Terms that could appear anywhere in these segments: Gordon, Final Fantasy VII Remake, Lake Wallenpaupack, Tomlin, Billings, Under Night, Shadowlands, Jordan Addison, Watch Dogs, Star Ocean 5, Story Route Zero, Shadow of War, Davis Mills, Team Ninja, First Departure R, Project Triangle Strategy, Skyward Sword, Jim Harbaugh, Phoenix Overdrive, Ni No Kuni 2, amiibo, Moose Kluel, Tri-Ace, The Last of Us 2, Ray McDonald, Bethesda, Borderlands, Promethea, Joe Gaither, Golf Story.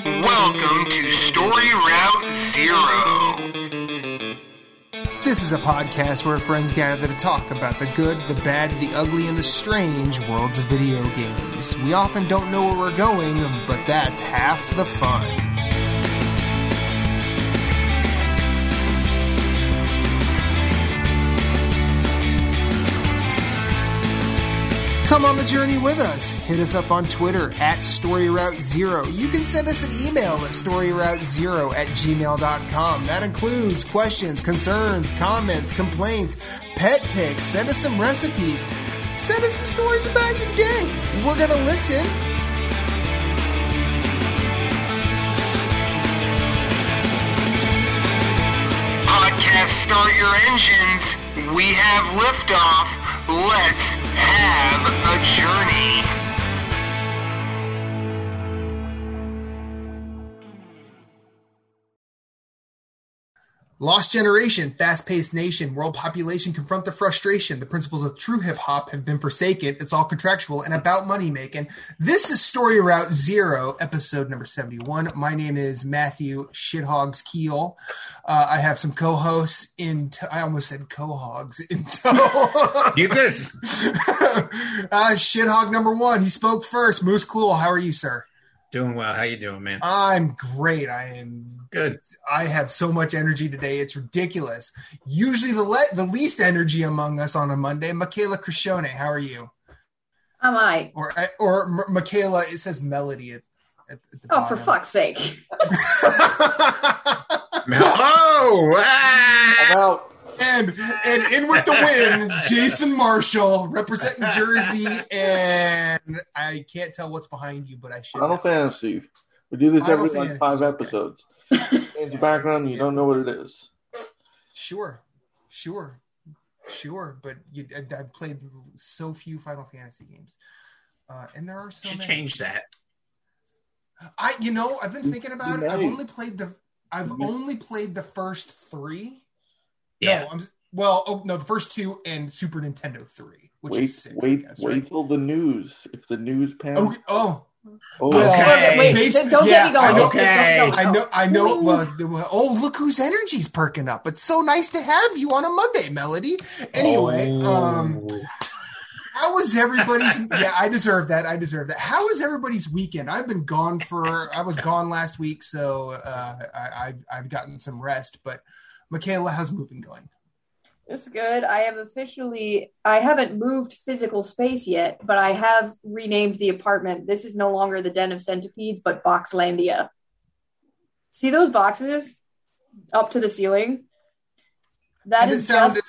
Welcome to Story Route Zero. This is a podcast where friends gather to talk about the good, the bad, the ugly, and the strange worlds of video games. We often don't know where we're going, but that's half the fun. Come on the journey with us. Hit us up on Twitter at StoryRouteZero. You can send us an email at StoryRouteZero@gmail.com. That includes questions, concerns, comments, complaints, pet pics. Send us some recipes. Send us some stories about your day. We're going to listen. Podcast, start your engines. We have liftoff. Let's have a journey. Lost generation, fast-paced nation, world population confront the frustration. The principles of true hip-hop have been forsaken. It's all contractual and about money-making. This is Story Route Zero, episode number 71. My name is Matthew Shithogs-Keel. I have some co-hosts in I almost said co-hogs in tow. Get this. Shithog number one. He spoke first. Moose Kluel, how are you, sir? Doing well. How you doing, man? I'm great. I am good. I have so much energy today. It's ridiculous. Usually the least energy among us on a Monday. Michaela Crescione, how are you? I'm all right. Or Michaela, it says Melody at the bottom. For fuck's sake. Oh! Wow. And in with the win, Jason Marshall, representing Jersey, and I can't tell what's behind you, but I should. Final Fantasy. We do this every like 5 episodes. Change the background, you don't know what it is. Sure, but I've played so few Final Fantasy games, and there are so many. You should change that. I've been thinking about it. I've only played the first 3. Yeah. The first 2 and Super Nintendo 3, which is 6. Wait till the news. If the news passes. Okay. Wait, don't get me going. I know. Look whose energy's perking up. It's so nice to have you on a Monday, Melody. Anyway, how was everybody's? Yeah, I deserve that. How was everybody's weekend? I've been gone I was gone last week, so I've gotten some rest, but. Michaela, how's moving going? It's good. I haven't moved physical space yet, but I have renamed the apartment. This is no longer the Den of Centipedes, but Boxlandia. See those boxes up to the ceiling? It sounds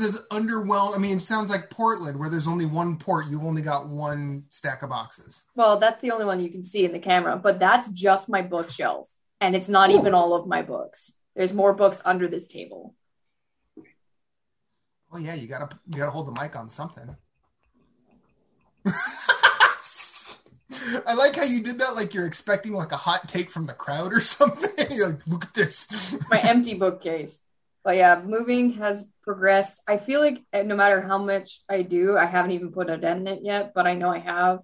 as underwhelming. I mean, it sounds like Portland, where there's only one port. You've only got one stack of boxes. Well, that's the only one you can see in the camera, but that's just my bookshelf. And it's not even all of my books. There's more books under this table. Oh yeah, you gotta hold the mic on something. I like how you did that, like you're expecting like a hot take from the crowd or something. You're like, look at this. My empty bookcase. But yeah, moving has progressed. I feel like no matter how much I do, I haven't even put a dent in it yet, but I know I have.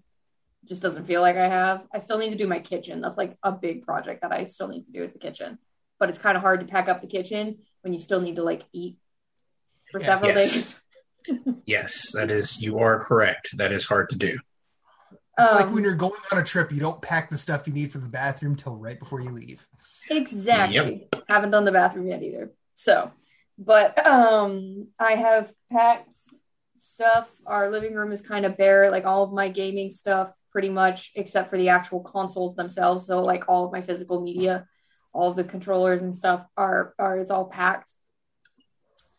It just doesn't feel like I have. I still need to do my kitchen. That's like a big project that I still need to do is the kitchen. But it's kind of hard to pack up the kitchen when you still need to like eat for several days. Yes, that is, you are correct. That is hard to do. It's like when you're going on a trip, you don't pack the stuff you need for the bathroom till right before you leave. Exactly. Yep. Haven't done the bathroom yet either. So, but I have packed stuff. Our living room is kind of bare, like all of my gaming stuff pretty much, except for the actual consoles themselves. So like all of my physical media, all the controllers and stuff are it's all packed.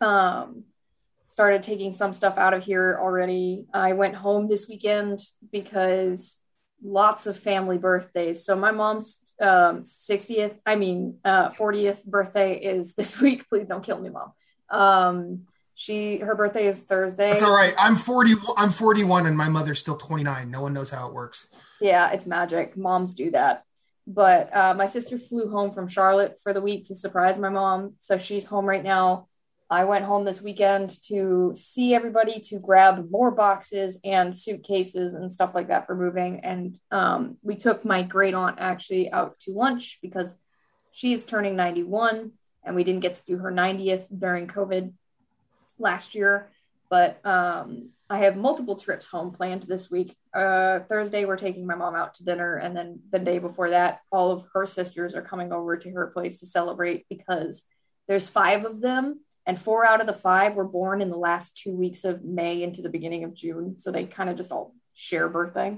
Started taking some stuff out of here already. I went home this weekend because lots of family birthdays. So my mom's 40th birthday is this week. Please don't kill me, Mom. Her birthday is Thursday. That's all right. I'm 41 and my mother's still 29. No one knows how it works. Yeah, it's magic. Moms do that. But my sister flew home from Charlotte for the week to surprise my mom. So she's home right now. I went home this weekend to see everybody, to grab more boxes and suitcases and stuff like that for moving. And we took my great aunt actually out to lunch because she is turning 91 and we didn't get to do her 90th during COVID last year. But I have multiple trips home planned this week. Thursday, we're taking my mom out to dinner. And then the day before that, all of her sisters are coming over to her place to celebrate because there's 5 of them. And 4 out of the 5 were born in the last 2 weeks of May into the beginning of June. So they kind of just all share birthday.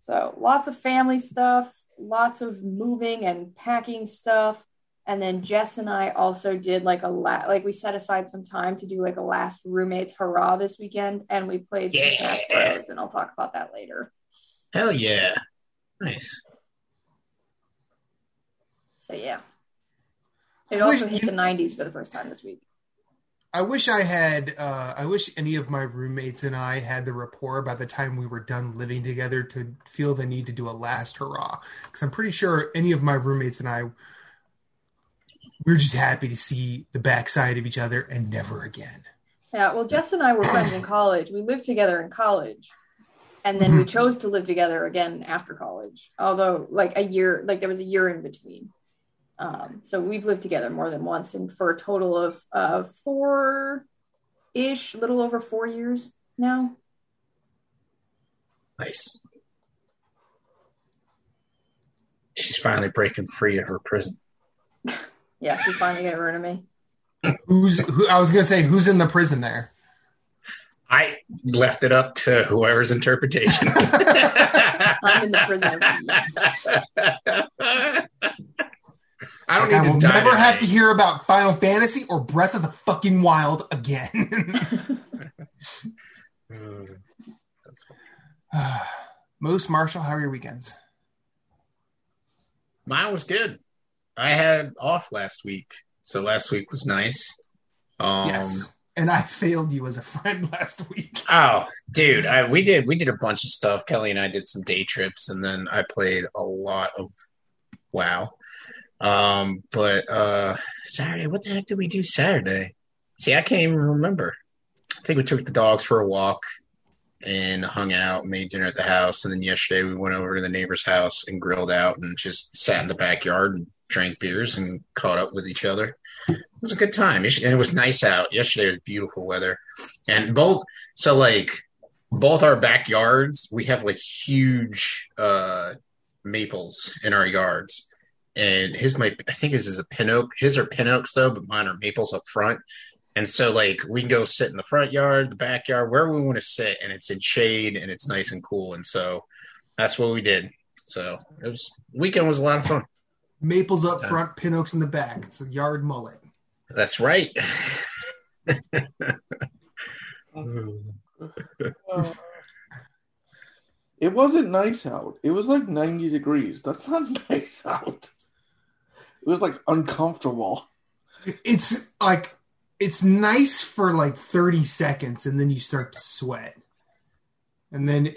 So lots of family stuff, lots of moving and packing stuff. And then Jess and I also did we set aside some time to do like a last roommates hurrah this weekend. And we played Smash Bros. And I'll talk about that later. Hell yeah. Nice. So yeah. It also hit the 90s for the first time this week. I wish any of my roommates and I had the rapport by the time we were done living together to feel the need to do a last hurrah. Because I'm pretty sure any of my roommates and I, we were just happy to see the backside of each other and never again. Yeah, well, Jess and I were friends in college. We lived together in college. And then we chose to live together again after college. Although, there was a year in between. So we've lived together more than once and for a total of little over 4 years now. Nice. She's finally breaking free of her prison. Yeah, she finally got rid of me. Who's in the prison there? I left it up to whoever's interpretation. I'm in the prison. I will never have to hear about Final Fantasy or Breath of the fucking Wild again. That's funny. Moose, Marshall, how are your weekends? Mine was good. I had off last week, so last week was nice. Yes, and I failed you as a friend last week. Oh, dude, we did a bunch of stuff. Kelly and I did some day trips, and then I played a lot of WoW. But Saturday, what the heck did we do Saturday? See, I can't even remember. I think we took the dogs for a walk and hung out, made dinner at the house. And then yesterday we went over to the neighbor's house and grilled out and just sat in the backyard and drank beers and caught up with each other. It was a good time. And it was nice out. Yesterday was beautiful weather. And both our backyards, we have huge, maples in our yards. And I think his is a pin oak. His are pin oaks though, but mine are maples up front. And so we can go sit in the front yard, the backyard, wherever we want to sit, and it's in shade and it's nice and cool. And so that's what we did. So weekend was a lot of fun. Maples up front, pin oaks in the back. It's a yard mullet. That's right. It wasn't nice out. It was 90 degrees. That's not nice out. It was uncomfortable. It's nice for 30 seconds and then you start to sweat. And then no,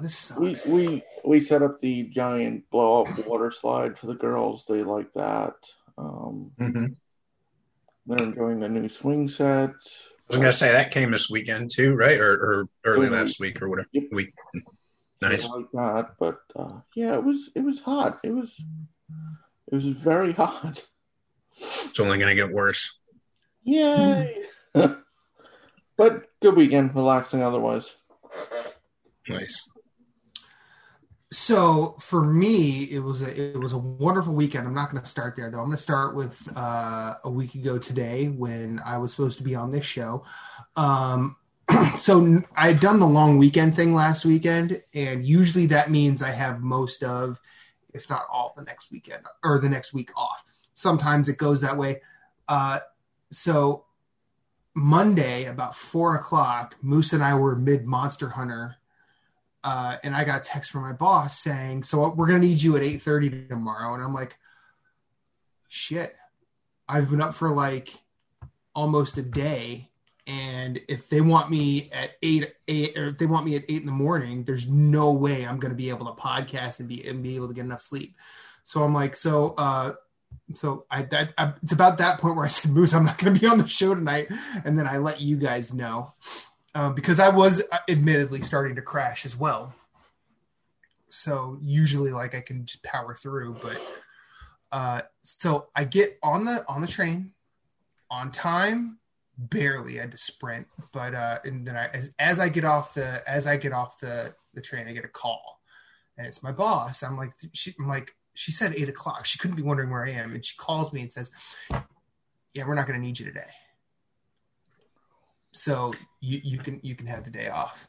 this sucks. We set up the giant blow up water slide for the girls. They like that. They're enjoying the new swing set. I was going to say that came this weekend too, right? Or early last week or whatever. Yep. Week. Nice. I like that, but yeah, it was hot. It was very hot. It's only going to get worse. Yay! But good weekend, relaxing otherwise. Nice. So for me, it was a wonderful weekend. I'm not going to start there, though. I'm going to start with a week ago today when I was supposed to be on this show. So I had done the long weekend thing last weekend, and usually that means I have most of, if not all, the next weekend or the next week off. Sometimes it goes that way. So Monday, about 4:00, Moose and I were mid Monster Hunter. And I got a text from my boss saying, so we're going to need you at 8:30 tomorrow. And I'm like, shit, I've been up for almost a day. And if they want me at 8 in the morning, there's no way I'm going to be able to podcast and be able to get enough sleep. So I'm like, So I it's about that point where I said, Moose, I'm not going to be on the show tonight. And then I let you guys know because I was admittedly starting to crash as well. So usually like I can just power through, but so I get on the train on time, barely. I had to sprint, but and then as I get off the train, I get a call and it's my boss. She said 8 o'clock. She couldn't be wondering where I am. And she calls me and says, yeah, we're not going to need you today. So you can have the day off.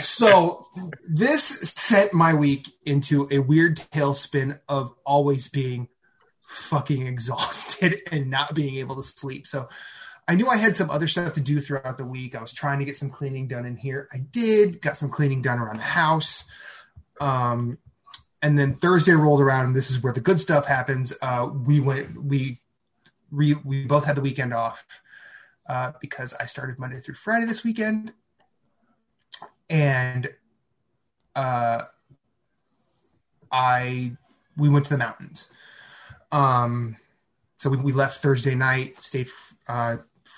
So this sent my week into a weird tailspin of always being fucking exhausted and not being able to sleep. So I knew I had some other stuff to do throughout the week. I was trying to get some cleaning done in here. I did, got some cleaning done around the house. And then Thursday rolled around, and this is where the good stuff happens. We both had the weekend off because I started Monday through Friday this weekend. And we went to the mountains. So we left Thursday night, stayed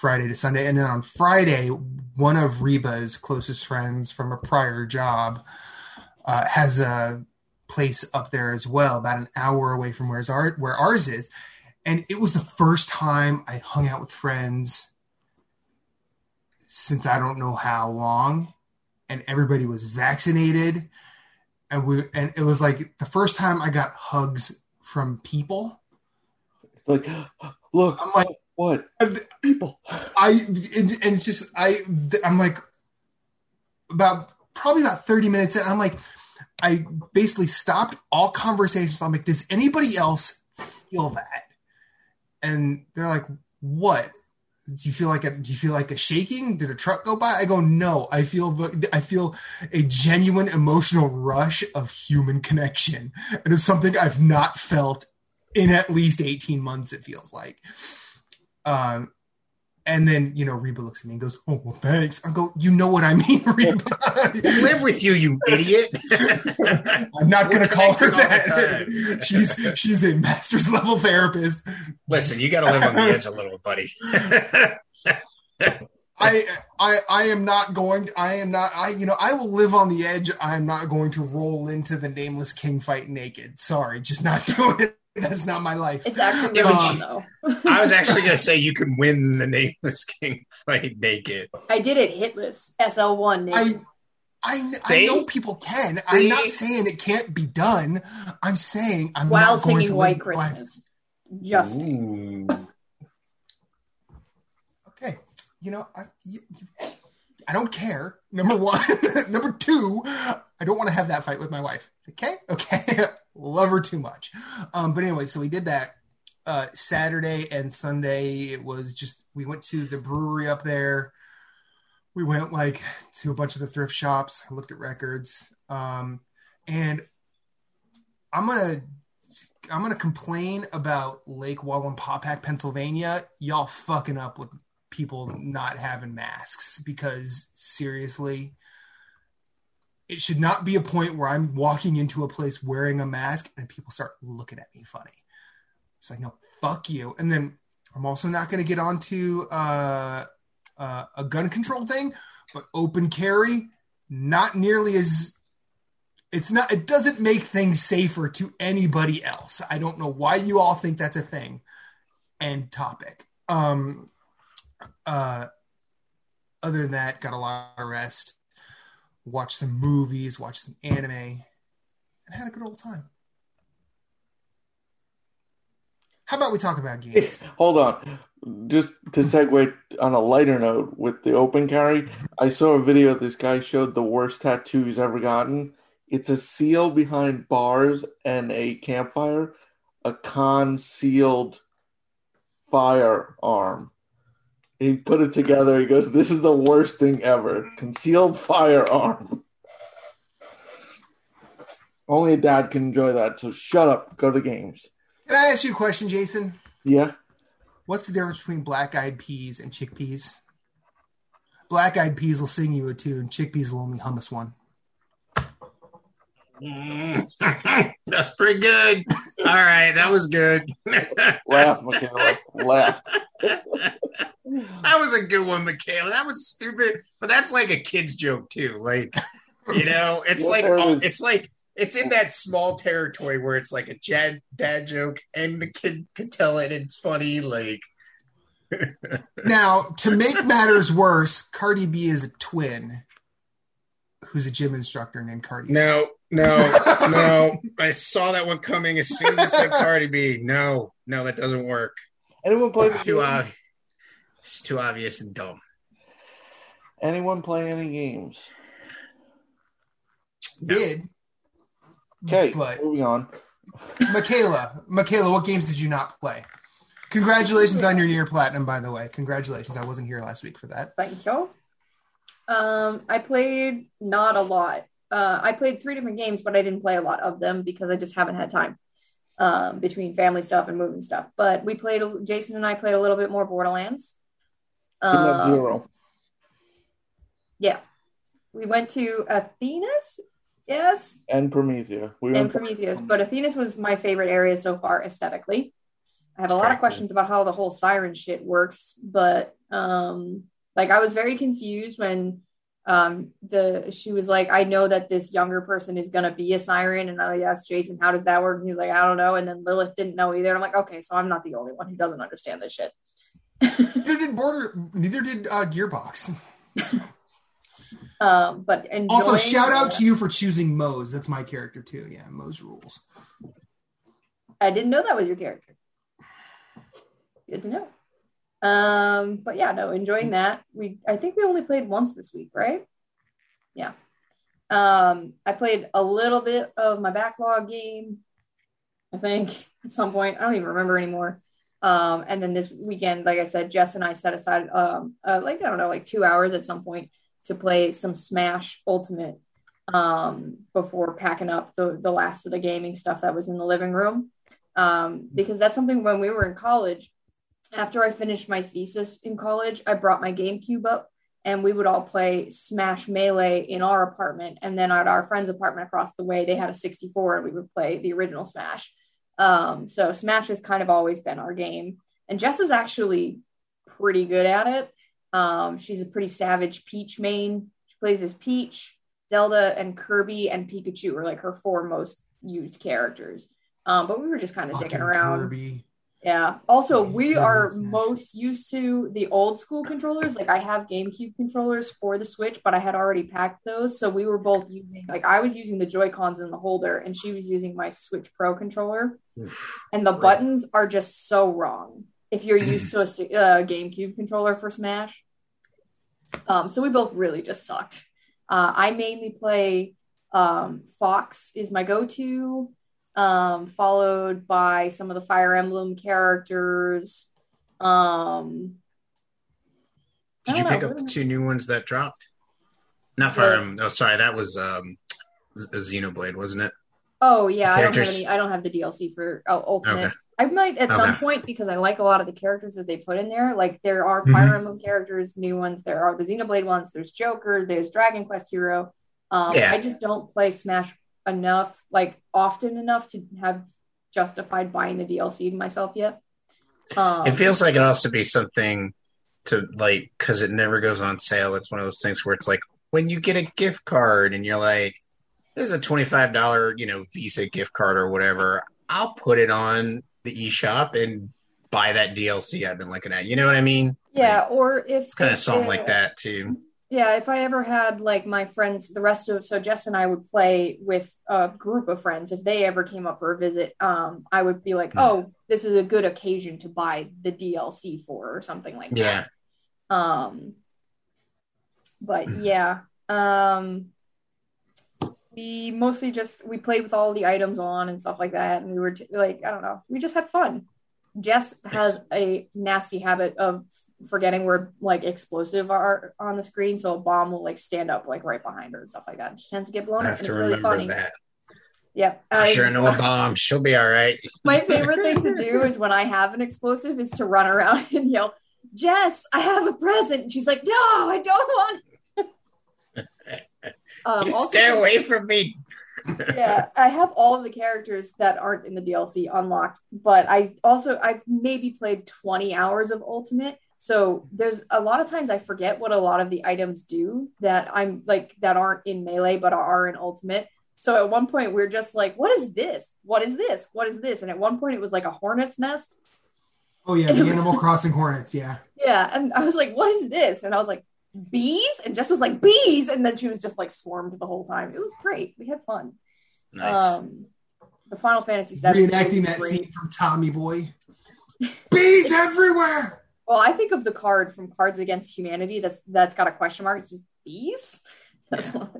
Friday to Sunday. And then on Friday, one of Reba's closest friends from a prior job has a place up there as well, about an hour away from where ours is. And it was the first time I hung out with friends since I don't know how long. And everybody was vaccinated. And it was like the first time I got hugs from people. It's like, look, I'm like, what people? I'm like, about 30 minutes in, I'm like, I basically stopped all conversations. I'm like, does anybody else feel that? And they're like, what? Do you feel like a shaking? Did a truck go by? I go, no. I feel a genuine emotional rush of human connection, and it's something I've not felt in at least 18 months, it feels like. And then, Reba looks at me and goes, oh, well, thanks. I go, you know what I mean, Reba. I live with you idiot. I'm not going to call her that. She's a master's level therapist. Listen, you got to live on the edge a little, buddy. I will live on the edge. I am not going to roll into the Nameless King fight naked. Sorry, just not doing it. That's not my life. It's actually though. I was actually going to say you can win the Nameless King fight naked. I did it hitless. SL1 naked. I know people can. See? I'm not saying it can't be done. I'm saying I'm while not going to White Christmas. Life. Just okay. I don't care. Number one. Number two, I don't want to have that fight with my wife. Okay. Love her too much. But anyway, so we did that Saturday and Sunday. It was just, we went to the brewery up there. We went to a bunch of the thrift shops. I looked at records. And I'm going to complain about Lake Wallenpaupack, Pennsylvania. Y'all fucking up with people not having masks, because seriously, it should not be a point where I'm walking into a place wearing a mask and people start looking at me funny. It's like, no, fuck you. And then I'm also not going to get onto a gun control thing, but open carry, not nearly as it doesn't make things safer to anybody else. I don't know why you all think that's a thing. End topic. Other than that, got a lot of rest, watched some movies, watched some anime, and had a good old time. How about we talk about games? Hold on. Just to segue on a lighter note with the open carry, I saw a video this guy showed the worst tattoo he's ever gotten. It's a seal behind bars and a campfire, a concealed firearm. He put it together. He goes, this is the worst thing ever. Concealed firearm. Only a dad can enjoy that, so shut up. Go to games. Can I ask you a question, Jason? Yeah. What's the difference between black-eyed peas and chickpeas? Black-eyed peas will sing you a tune. Chickpeas will only hum us one. That's pretty good. All right, that was good. Laugh, Michaela. Laugh. That was a good one, Michaela. That was stupid, but that's like a kid's joke too. Like, you know, it's like it's like it's in that small territory where it's like a dad joke, and the kid could tell it. It's funny, like. Now, to make matters worse, Cardi B is a twin who's a gym instructor named Cardi. No. I saw that one coming as soon as I said Cardi B. No, that doesn't work. Anyone play the game? It's too obvious and dumb. Anyone play any games? No. Did. Okay, but moving on. Michaela, what games did you not play? Congratulations on your near platinum, by the way. Congratulations. I wasn't here last week for that. Thank you. I played not a lot. I played 3 different games, but I didn't play a lot of them because I just haven't had time between family stuff and moving stuff. But we played, Jason and I played a little bit more Borderlands. Zero. Yeah. We went to Athena's? Yes. And Promethea. But Athena's was my favorite area so far aesthetically. I have a lot of questions about how the whole siren shit works, but I was very confused when she was like, I know that this younger person is going to be a siren. And I asked Jason, how does that work? And he's like, I don't know. And then Lilith didn't know either. And I'm like, okay, so I'm not the only one who doesn't understand this shit. Neither did Gearbox. But also shout out to you for choosing Moe's. That's my character too. Yeah. Moe's rules. I didn't know that was your character. Good to know. But yeah, no, enjoying that. I think we only played once this week, right? Yeah. I played a little bit of my backlog game, I think, at some point. I don't even remember anymore. And then this weekend, like I said, Jess and I set aside, 2 hours at some point to play some Smash Ultimate before packing up the last of the gaming stuff that was in the living room. Because that's something when we were in college, after I finished my thesis in college, I brought my GameCube up and we would all play Smash Melee in our apartment. And then at our friend's apartment across the way, they had a 64 and we would play the original Smash. So Smash has kind of always been our game. And Jess is actually pretty good at it. She's a pretty savage Peach main. She plays as Peach, Zelda, and Kirby and Pikachu are like her 4 most used characters. But we were just kind of digging around. Kirby. Yeah. Also, we are most used to the old school controllers. Like I have GameCube controllers for the Switch, but I had already packed those. So we were both using, like I was using the Joy-Cons in the holder and she was using my Switch Pro controller. And the buttons are just so wrong if you're used to a GameCube controller for Smash. So we both really just sucked. I mainly play Fox is my go-to. Followed by some of the Fire Emblem characters. Did you pick up the 2 new ones that dropped? Not Fire Emblem. Oh, sorry, that was Xenoblade, wasn't it? Oh yeah, I don't have the DLC for Ultimate. Okay. I might at some point because I like a lot of the characters that they put in there. Like there are Fire Emblem characters, new ones. There are the Xenoblade ones. There's Joker. There's Dragon Quest Hero. I just don't play Smash enough, like often enough to have justified buying the DLC myself yet. It feels like it also be something to like, because it never goes on sale. It's one of those things where it's like when you get a gift card and you're like, there's a $25, Visa gift card or whatever. I'll put it on the eShop and buy that DLC I've been looking at. You know what I mean? Yeah. Like, or if it's kind of something like that too. Yeah, if I ever had like my friends, so Jess and I would play with a group of friends. If they ever came up for a visit, I would be like, oh, this is a good occasion to buy the DLC for or something like that. We mostly we played with all the items on and stuff like that. And we were I don't know. We just had fun. Jess has a nasty habit of forgetting where like explosive are on the screen, so a bomb will like stand up like right behind her and stuff like that. And she tends to get blown up. It's really funny. That. Yep. I sure know a bomb. She'll be all right. My favorite thing to do is when I have an explosive is to run around and yell, Jess, I have a present. And she's like, no, I don't want it. You stay away from me. Yeah, I have all of the characters that aren't in the DLC unlocked, but I've maybe played 20 hours of Ultimate. So there's a lot of times I forget what a lot of the items do that I'm like, that aren't in Melee, but are in Ultimate. So at one point we're just like, what is this? What is this? What is this? And at one point it was like a hornet's nest. Oh yeah. The Animal Crossing hornets. Yeah. Yeah. And I was like, what is this? And I was like, bees? And Jess was like, bees. And then she was just like swarmed the whole time. It was great. We had fun. Nice. The Final Fantasy 7. Reenacting that scene from Tommy Boy. Bees everywhere. Well, I think of the card from Cards Against Humanity that's got a question mark. It's just bees. That's what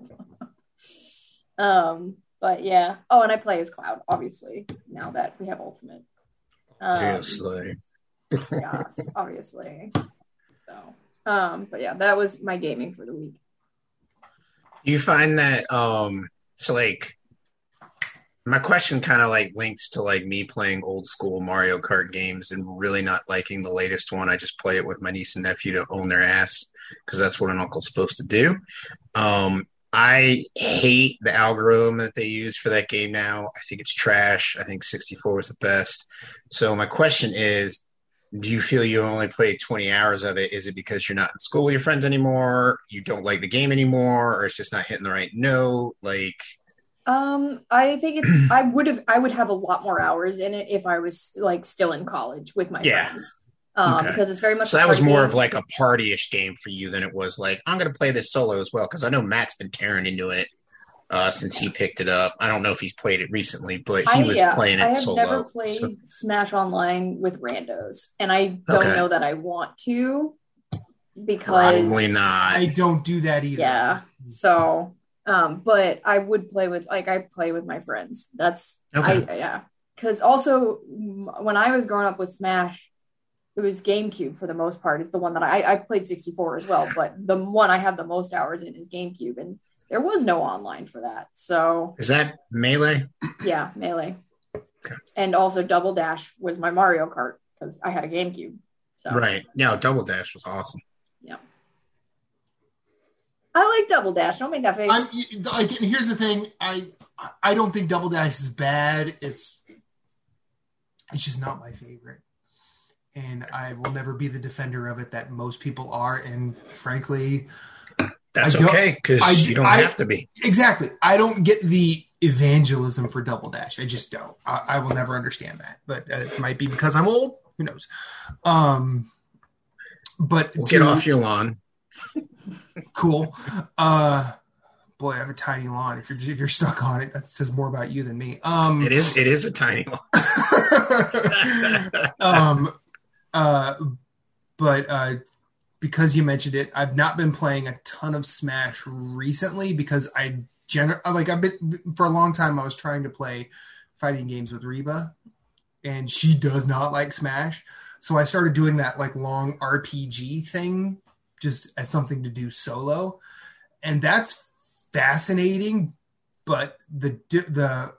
I thought. But yeah. Oh, and I play as Cloud, obviously, now that we have Ultimate. Obviously. Yes, obviously. So, but yeah, that was my gaming for the week. You find that so like my question kind of like links to like me playing old school Mario Kart games and really not liking the latest one. I just play it with my niece and nephew to own their ass because that's what an uncle's supposed to do. I hate the algorithm that they use for that game now. I think it's trash. I think 64 was the best. So my question is, do you feel you only played 20 hours of it? Is it because you're not in school with your friends anymore? You don't like the game anymore? Or it's just not hitting the right note? Like... I think it's, I would have a lot more hours in it if I was like still in college with my friends. Okay. Because it's very much, so that was more of like a party-ish game for you than it was like, I'm going to play this solo as well. Cause I know Matt's been tearing into it, since he picked it up. I don't know if he's played it recently, but he was playing it solo. I have never played Smash Online with randos, and I don't know that I want to, because probably not. I don't do that either. Yeah. So but I would play with, like, I play with my friends. That's okay. Because also when I was growing up with Smash, it was GameCube for the most part. It's the one that I played 64 as well, but the one I have the most hours in is GameCube, and there was no online for that. So is that Melee? Yeah, Melee. Okay. And also Double Dash was my Mario Kart because I had a GameCube. So. Right. Yeah, Double Dash was awesome. Yeah. I like Double Dash. Don't make that face. Here's the thing. I don't think Double Dash is bad. It's just not my favorite. And I will never be the defender of it that most people are. And frankly... That's okay, because you don't have to be. Exactly. I don't get the evangelism for Double Dash. I just don't. I will never understand that. But it might be because I'm old. Who knows? But get off your lawn. Cool. Boy, I have a tiny lawn. If you're stuck on it, that says more about you than me. It is a tiny lawn. But because you mentioned it, I've not been playing a ton of Smash recently because for a long time I was trying to play fighting games with Reba, and she does not like Smash. So I started doing that like long RPG thing just as something to do solo. And that's fascinating, but the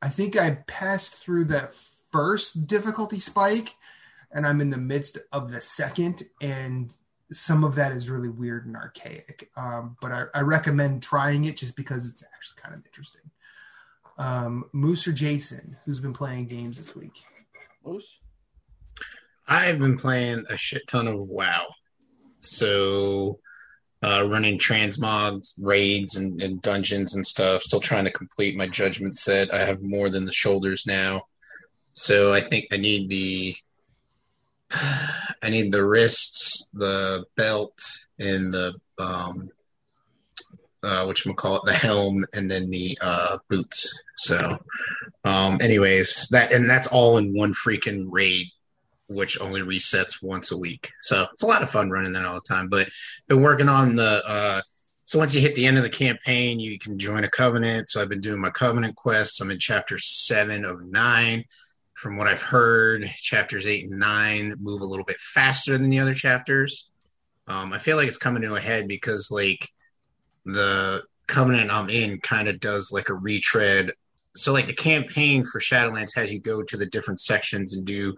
I think I passed through that first difficulty spike, and I'm in the midst of the second, and some of that is really weird and archaic. But I recommend trying it just because it's actually kind of interesting. Moose or Jason, who's been playing games this week? Moose? I've been playing a shit ton of WoW. So running transmogs, raids, and dungeons and stuff. Still trying to complete my Judgment set. I have more than the shoulders now. So I think I need the wrists, the belt, and the the helm, and then the boots. So anyways, that's all in one freaking raid, which only resets once a week. So it's a lot of fun running that all the time, but been working on the, so once you hit the end of the campaign, you can join a covenant. So I've been doing my covenant quests. I'm in chapter 7 of 9. From what I've heard, chapters 8 and 9 move a little bit faster than the other chapters. I feel like it's coming to a head because like the covenant I'm in kind of does like a retread. So like the campaign for Shadowlands has you go to the different sections and do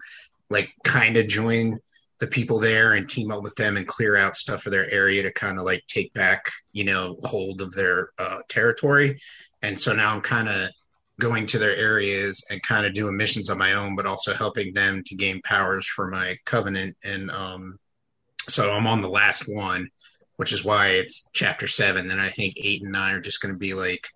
like kind of join the people there and team up with them and clear out stuff for their area to kind of like take back, hold of their territory. And so now I'm kind of going to their areas and kind of doing missions on my own, but also helping them to gain powers for my covenant. And so I'm on the last one, which is why it's chapter 7. And I think 8 and 9 are just going to be like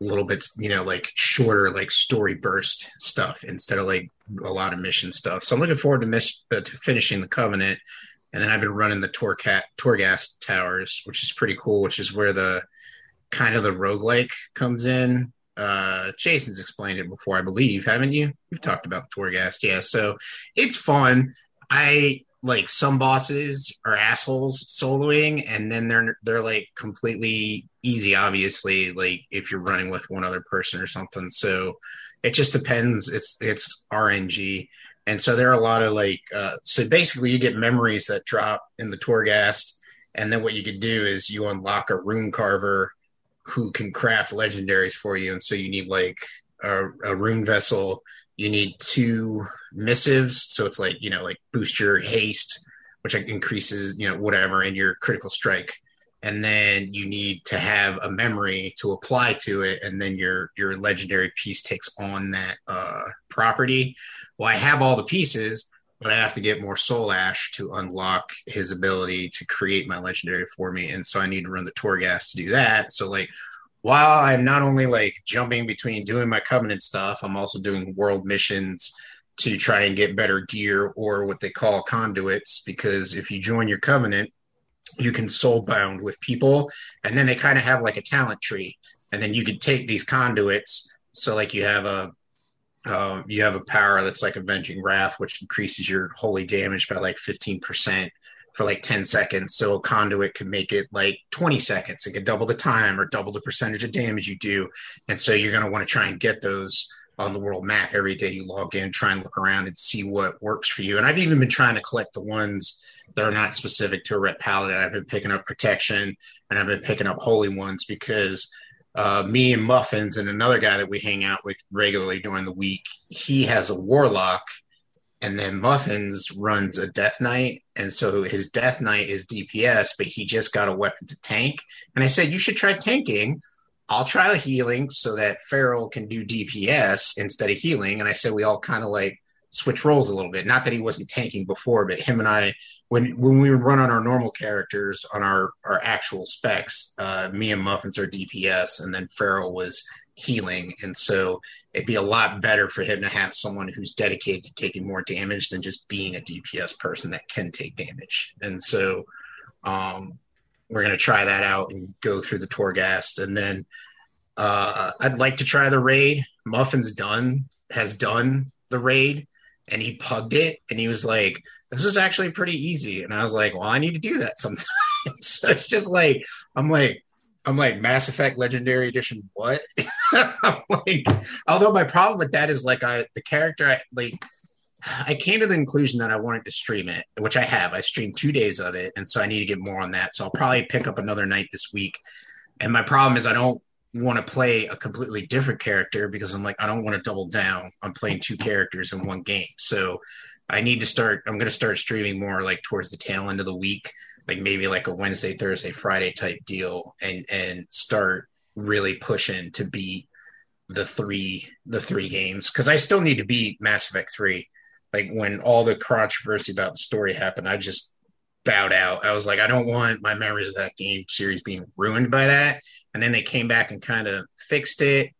a little bit, you know, like shorter, like story burst stuff instead of like a lot of mission stuff. So I'm looking forward to finishing the covenant. And then I've been running the Torghast towers, which is pretty cool, which is where the kind of the roguelike comes in. Jason's explained it before, I believe, haven't you? You've talked about Torghast, yeah. So it's fun. I like some bosses are assholes soloing, and then they're like completely easy, obviously, like if you're running with one other person or something. So it just depends. It's RNG. And so there are a lot of like, so basically you get memories that drop in the Torghast. And then what you could do is you unlock a rune carver who can craft legendaries for you. And so you need like a rune vessel, you need 2 missives. So it's like, you know, like boost your haste, which increases, you know, whatever, and your critical strike. And then you need to have a memory to apply to it. And then your legendary piece takes on that property. Well, I have all the pieces, but I have to get more Soul Ash to unlock his ability to create my legendary for me. And so I need to run the Torghast to do that. So like, while I'm not only like jumping between doing my Covenant stuff, I'm also doing world missions to try and get better gear, or what they call conduits, because if you join your Covenant, you can soulbound with people, and then they kind of have like a talent tree, and then you could take these conduits. So like you have a power that's like Avenging Wrath, which increases your holy damage by like 15% for like 10 seconds. So a conduit could make it like 20 seconds. It could double the time or double the percentage of damage you do. And so you're going to want to try and get those on the world map every day you log in, try and look around and see what works for you. And I've even been trying to collect the ones that are not specific to a Ret Paladin. I've been picking up Protection, and I've been picking up Holy Ones, because me and Muffins and another guy that we hang out with regularly during the week, he has a Warlock, and then Muffins runs a Death Knight. And so his Death Knight is DPS, but he just got a weapon to tank. And I said, you should try tanking. I'll try healing so that Feral can do DPS instead of healing. And I said, we all kind of like switch roles a little bit. Not that he wasn't tanking before, but him and I, when we would run on our normal characters on our actual specs, me and Muffins are DPS, and then Feral was healing. And so it'd be a lot better for him to have someone who's dedicated to taking more damage than just being a DPS person that can take damage. And so we're going to try that out and go through the Torghast. And then I'd like to try the raid. Muffins has done the raid, and he pugged it, and he was like, this is actually pretty easy. And I was like, well, I need to do that sometimes. So it's just like, I'm like Mass Effect Legendary Edition, what? I'm like, although my problem with that is like I came to the conclusion that I wanted to stream it, which I have. I streamed 2 days of it, and so I need to get more on that. So I'll probably pick up another night this week. And my problem is I don't want to play a completely different character, because I'm like, I don't want to double down on playing 2 characters in one game. So I'm going to start streaming more like towards the tail end of the week, like maybe like a Wednesday, Thursday, Friday type deal, and start really pushing to beat the three games. Cause I still need to beat Mass Effect 3. Like when all the controversy about the story happened, I just bowed out. I was like, I don't want my memories of that game series being ruined by that. And then they came back and kind of fixed it.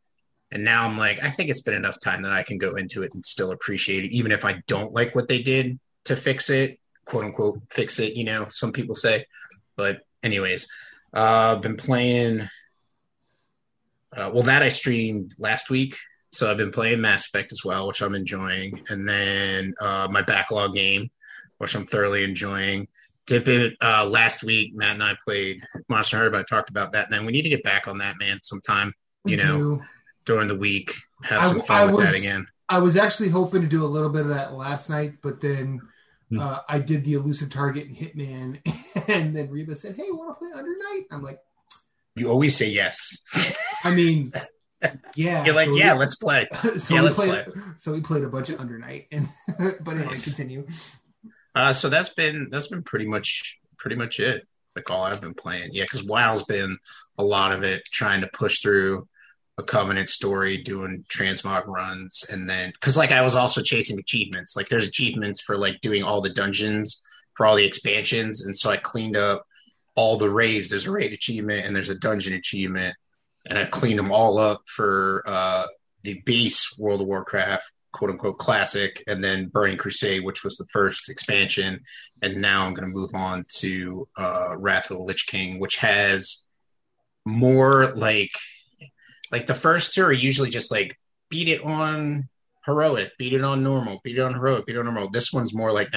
And now I'm like, I think it's been enough time that I can go into it and still appreciate it, even if I don't like what they did to fix it, quote unquote, fix it, you know, some people say. But anyways, I've been playing, that I streamed last week. So I've been playing Mass Effect as well, which I'm enjoying. And then my backlog game, which I'm thoroughly enjoying. Last week, Matt and I played Monster Hunter, but I talked about that. And then we need to get back on that, man, sometime, you know, during the week. Have some fun with that again. I was actually hoping to do a little bit of that last night, but then I did the elusive target in Hitman. And then Reba said, hey, want to play Under Night? I'm like... You always say yes. I mean... Yeah, you're like, so let's play. So we played a bunch of Under Night, and but anyway, nice. Continue. So that's been pretty much it. Like all I've been playing, yeah, because WoW's been a lot of it, trying to push through a Covenant story, doing transmog runs, and then because like I was also chasing achievements. Like there's achievements for like doing all the dungeons for all the expansions, and so I cleaned up all the raids. There's a raid achievement and there's a dungeon achievement, and I cleaned them all up for the base World of Warcraft quote unquote classic, and then Burning Crusade, which was the first expansion, and now I'm going to move on to Wrath of the Lich King, which has more like the first two are usually just like beat it on heroic, beat it on normal, beat it on heroic, beat it on normal. This one's more like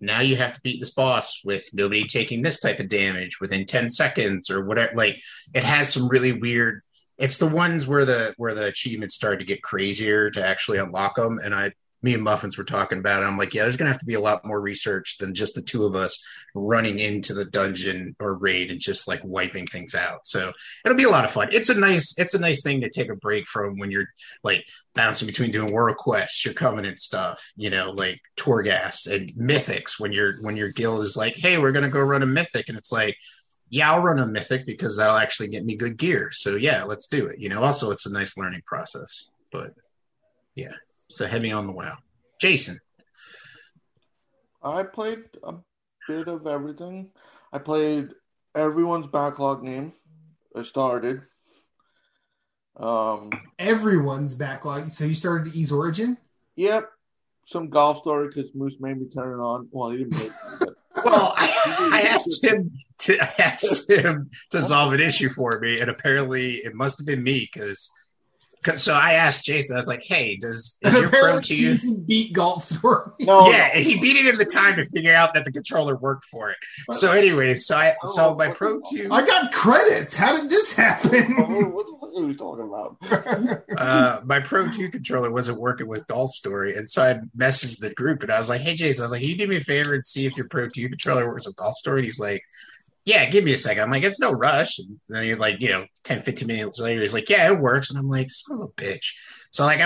now you have to beat this boss with nobody taking this type of damage within 10 seconds or whatever. Like it has some really weird, it's the ones where the achievements started to get crazier to actually unlock them. And me and Muffins were talking about it. I'm like, yeah, there's going to have to be a lot more research than just the two of us running into the dungeon or raid and just like wiping things out. So it'll be a lot of fun. It's a nice thing to take a break from when you're like bouncing between doing world quests, your Covenant stuff, you know, like Torghast and Mythics when your guild is like, hey, we're going to go run a Mythic. And it's like, yeah, I'll run a Mythic because that'll actually get me good gear. So yeah, let's do it. You know, also it's a nice learning process, but yeah. So heavy on the WoW. Jason. I played a bit of everything. I played everyone's backlog game. I started. Everyone's backlog. So you started Ease Origin? Yep. Some Golf Story because Moose made me turn it on. Well, he didn't make it. Well, I asked him to solve an issue for me, and apparently it must have been me because... So I asked Jason, I was like, hey, is your pro to you? Jason beat Golf Story. No, yeah, no. He beat it in the time to figure out that the controller worked for it. But, so anyways, so my pro to you... I got credits. How did this happen? What the fuck are you talking about? My pro to you controller wasn't working with Golf Story, and so I messaged the group, and I was like, hey, Jason, can you do me a favor and see if your pro to you controller works with Golf Story? And he's like... yeah, give me a second. I'm like, it's no rush. And then you're like, 10, 15 minutes later, he's like, yeah, it works. And I'm like, son of a bitch. So like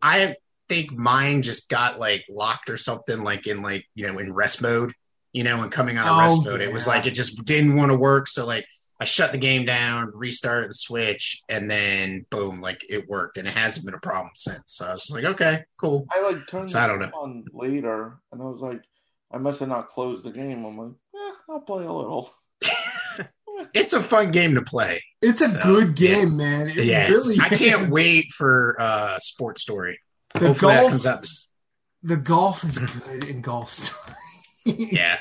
I think mine just got like locked or something, like in in rest mode, and coming out of rest mode, it was like, it just didn't want to work. So like I shut the game down, restarted the Switch, and then boom, like it worked. And it hasn't been a problem since. So I was just like, okay, cool. I like turned it on later and I was like, I must have not closed the game. I'm like, I'll play a little. It's a fun game to play. It's a good game, man. It really is. I can't wait for Sports Story. Hopefully that comes out. The golf is good in Golf Story. Yeah.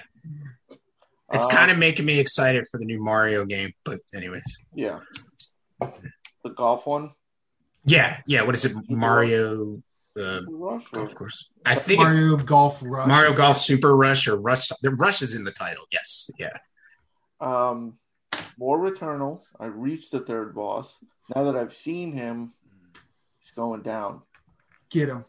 It's kind of making me excited for the new Mario game, but anyways. Yeah. The golf one? Yeah. What is it? Mario... Rush, golf course. I think Mario Golf Rush. Mario Golf Super Rush or Rush. The Rush is in the title. Yes. Yeah. More Returnal. I reached the third boss. Now that I've seen him, he's going down. Get him.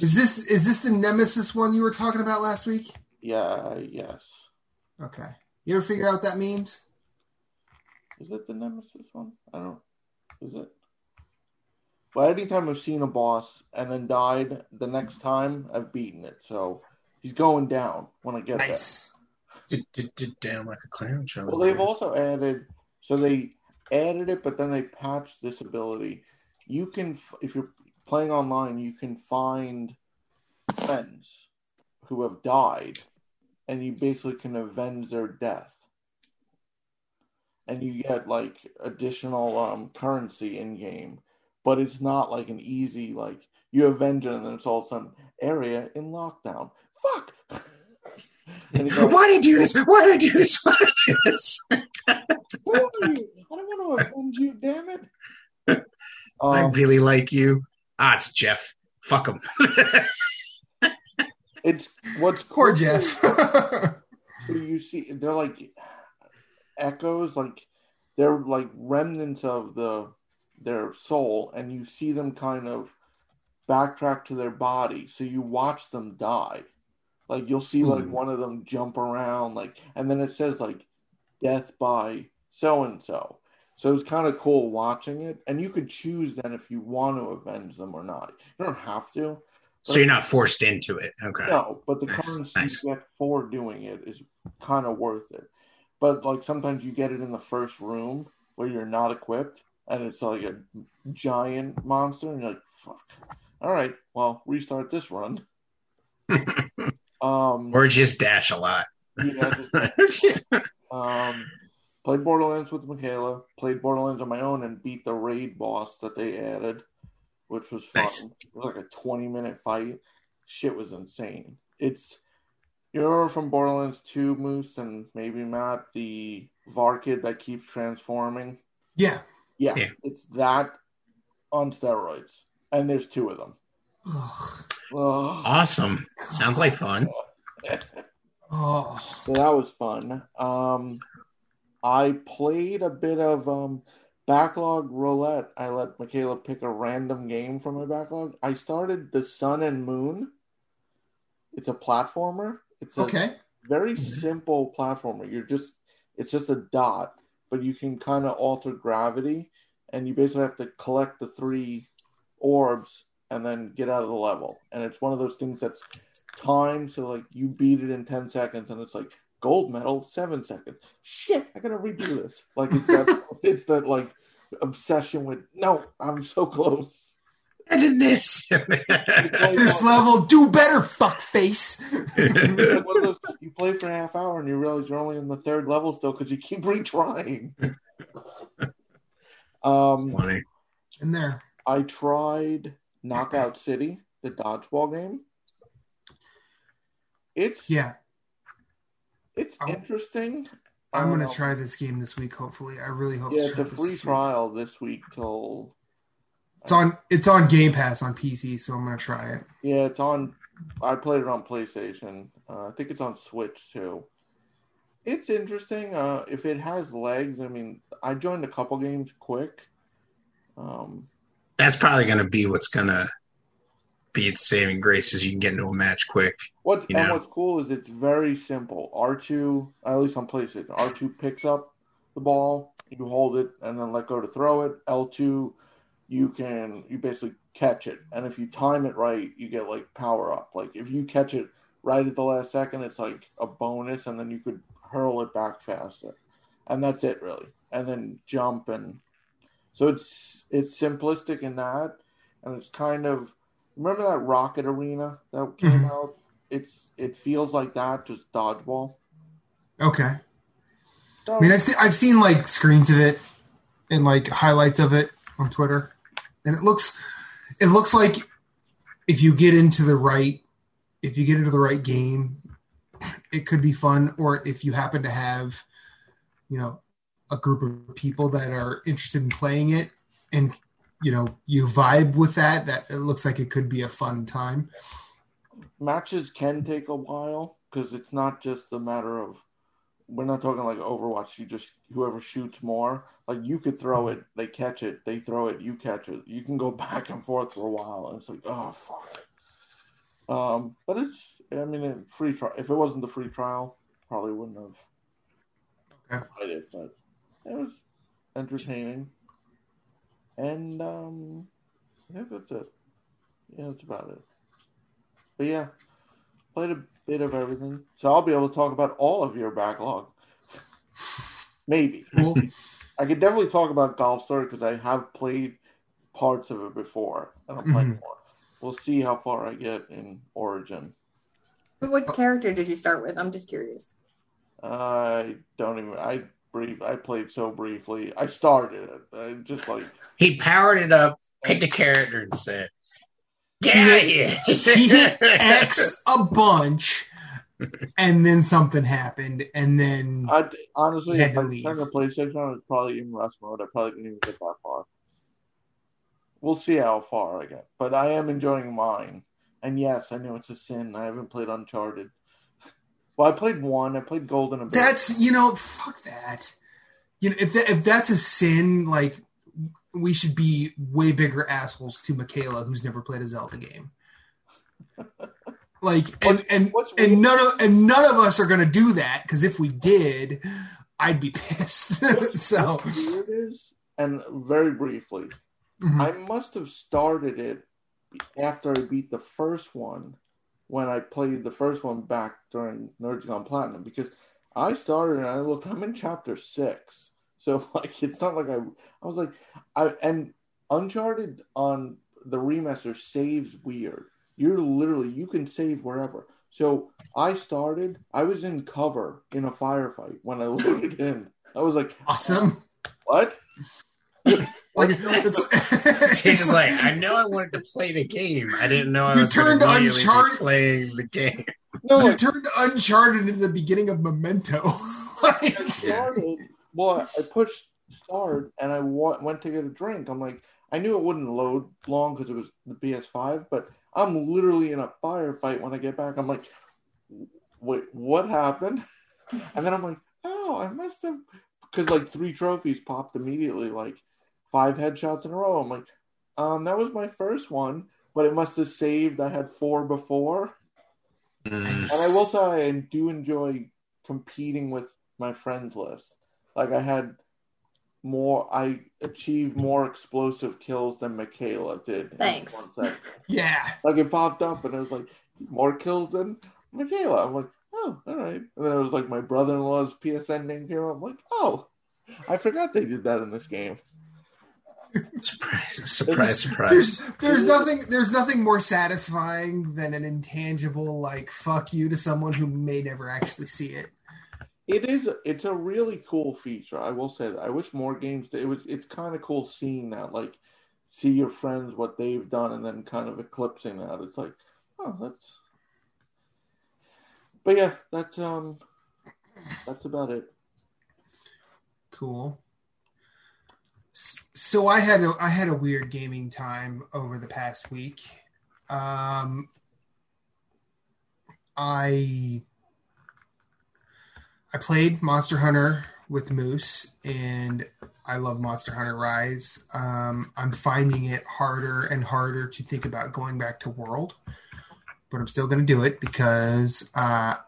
Is this the Nemesis one you were talking about last week? Yeah. Yes. Okay. You ever figure out what that means? Is it the Nemesis one? I don't know. Is it? Well, anytime I've seen a boss and then died, the next time I've beaten it. So he's going down when I get there. Did down like a clown. Well, they've also added, so they added it, but then they patched this ability. You can, if you're playing online, you can find friends who have died, and you basically can avenge their death. And you get like additional currency in game. But it's not like an easy, like, you avenge it and then it's all of a sudden area in lockdown. Fuck! Why did you do this? Why did you do this? Why did you do this? Who are you? I don't want to avenge you, damn it. I really like you. It's Jeff. Fuck him. It's what's poor Jeff. So you see, they're like echoes, like, they're like remnants of their soul, and you see them kind of backtrack to their body, so you watch them die. Like you'll see like one of them jump around, like, and then it says like death by so and so. So it's kind of cool watching it, and you could choose then if you want to avenge them or not. You don't have to. So you're not forced into it. Okay. No, but the currency you get for doing it is kind of worth it. But like sometimes you get it in the first room where you're not equipped. and it's like a giant monster, and you're like, fuck. All right, well, restart this run. Or just dash a lot. Yeah, just, played Borderlands with Michaela, played Borderlands on my own, and beat the raid boss that they added, which was fun. Nice. It was like a 20-minute fight. Shit was insane. It's, you're from Borderlands 2, Moose, and maybe not the Varkid that keeps transforming. Yeah. Yeah, yeah. It's that on steroids. And there's two of them. Oh. Awesome. Sounds like fun. Oh. So that was fun. I played a bit of Backlog Roulette. I let Michaela pick a random game from my backlog. I started The Sun and Moon. It's a platformer. It's a very simple platformer. It's just a dot, but you can kind of alter gravity, and you basically have to collect the three orbs and then get out of the level. And it's one of those things that's timed, so like you beat it in 10 seconds, and it's like gold medal 7 seconds. Shit, I gotta redo this. Like it's that, it's that like obsession with no, I'm so close. I did this. This level, do better, fuckface. You play for a half hour and you realize you're only in the third level still because you keep retrying. That's funny. In there, I tried Knockout City, the dodgeball game. It's interesting. I'm going to try this game this week. Hopefully, I really hope. Yeah, it's a free trial this week till. It's on Game Pass on PC, so I'm gonna try it. Yeah, it's on. I played it on PlayStation. I think it's on Switch too. It's interesting. If it has legs, I mean, I joined a couple games quick. That's probably gonna be what's gonna be its saving grace, is you can get into a match quick. What's cool is it's very simple. R2, at least on PlayStation, R2 picks up the ball, you hold it, and then let go to throw it. L2. You basically catch it, and if you time it right, you get like power up. Like if you catch it right at the last second, it's like a bonus, and then you could hurl it back faster, and that's it really. And then jump, and so it's simplistic in that, and it's kind of, remember that Rocket Arena that came out? It feels like that, just dodgeball. Okay. So, I mean, I've seen like screens of it and like highlights of it on Twitter, and it looks like if you get into the right game, it could be fun. Or if you happen to have, you know, a group of people that are interested in playing it, and you know you vibe with that, it looks like it could be a fun time. Matches can take a while because it's not just the matter of. We're not talking like Overwatch. You just, whoever shoots more, like you could throw it, they catch it, they throw it, you catch it. You can go back and forth for a while, and it's like, oh fuck. But it's, I mean, a free trial. If it wasn't the free trial, probably wouldn't have played it. But it was entertaining, and I think that's it. Yeah, that's about it. But yeah. Played a bit of everything, so I'll be able to talk about all of your backlog. Maybe. Well, I could definitely talk about Golf Story because I have played parts of it before, and I'm playing more. We'll see how far I get in Origin. But what character did you start with? I'm just curious. I don't even. I played so briefly. I started it. I just like he powered it up, picked a character, and said. Yeah, he hit X a bunch, and then something happened, and then honestly, if I turned the PlayStation on, it's probably in rest mode. I probably didn't even get that far. We'll see how far I get, but I am enjoying mine. And yes, I know it's a sin. I haven't played Uncharted. Well, I played one. I played Golden Abyss. That's, you know, fuck that. You know, if that's a sin, like. We should be way bigger assholes to Michaela, who's never played a Zelda game. Like, none of us are going to do that, because if we did, I'd be pissed. So what's weird is, and very briefly, I must have started it after I beat the first one when I played the first one back during Nerds Gone Platinum, because I started and I looked, I'm in chapter 6. So like, it's not like I was like, and Uncharted on the remaster saves weird. You're literally, you can save wherever. So I was in cover in a firefight when I loaded in. I was like, awesome. What? Like, it's Jason's like, I know I wanted to play the game. I didn't know I was going to be playing the game. No, it turned Uncharted into the beginning of Memento. Like, I pushed start and I went to get a drink. I'm like, I knew it wouldn't load long because it was the PS5, but I'm literally in a firefight when I get back. I'm like, wait, what happened? And then I'm like, oh, I must have, because like 3 trophies popped immediately, like 5 headshots in a row. I'm like, that was my first one, but it must have saved. I had 4 before. And I will say, I do enjoy competing with my friends list. Like, I achieved more explosive kills than Michaela did. Thanks. Yeah. Like, it popped up, and I was like, more kills than Michaela. I'm like, oh, all right. And then it was like, my brother-in-law's PSN name came up. I'm like, oh, I forgot they did that in this game. Surprise. There's nothing more satisfying than an intangible, like, fuck you to someone who may never actually see it. It's a really cool feature. I will say that. I wish more games did. It's kind of cool seeing that, like, see your friends, what they've done, and then kind of eclipsing that. It's like, oh, that's... But yeah, that's about it. Cool. So I had a weird gaming time over the past week. I played Monster Hunter with Moose, and I love Monster Hunter Rise. I'm finding it harder and harder to think about going back to World, but I'm still going to do it because I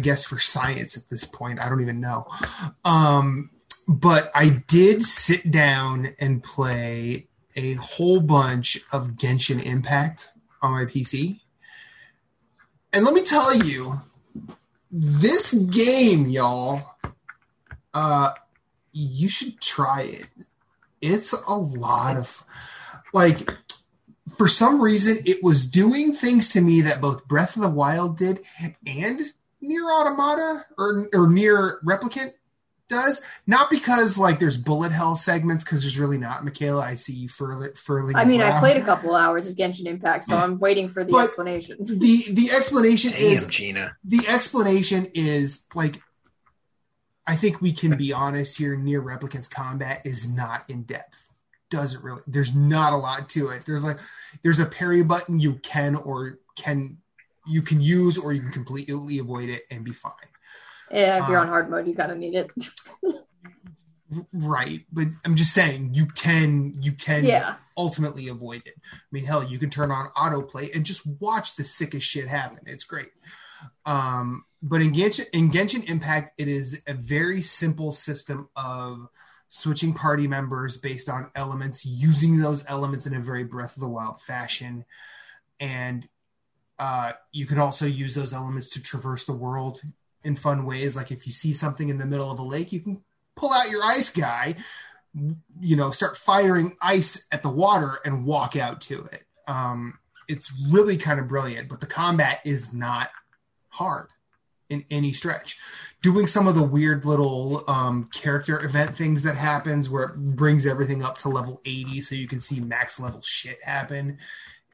guess for science at this point, I don't even know. But I did sit down and play a whole bunch of Genshin Impact on my PC. And let me tell you, this game, y'all, you should try it. It's a lot of, like, for some reason, it was doing things to me that both Breath of the Wild did and Nier Automata or Nier Replicant does. Not because, like, there's bullet hell segments, because there's really not. Michaela, I see you furling. I mean, around. I played a couple hours of Genshin Impact, so I'm waiting for the explanation. The explanation is Gina. The explanation is, like, I think we can be honest here. Nier Replicant's combat is not in depth. Doesn't really. There's not a lot to it. There's a parry button you can use, or you can completely avoid it and be fine. Yeah, if you're on hard mode, you kind of need it. Right, but I'm just saying you can ultimately avoid it. I mean, hell, you can turn on autoplay and just watch the sickest shit happen. It's great. But in Genshin Impact, it is a very simple system of switching party members based on elements, using those elements in a very Breath of the Wild fashion, and you can also use those elements to traverse the world in fun ways. Like, if you see something in the middle of a lake, you can pull out your ice guy, you know, start firing ice at the water and walk out to it. It's really kind of brilliant, but the combat is not hard in any stretch. Doing some of the weird little character event things that happens where it brings everything up to level 80 so you can see max level shit happen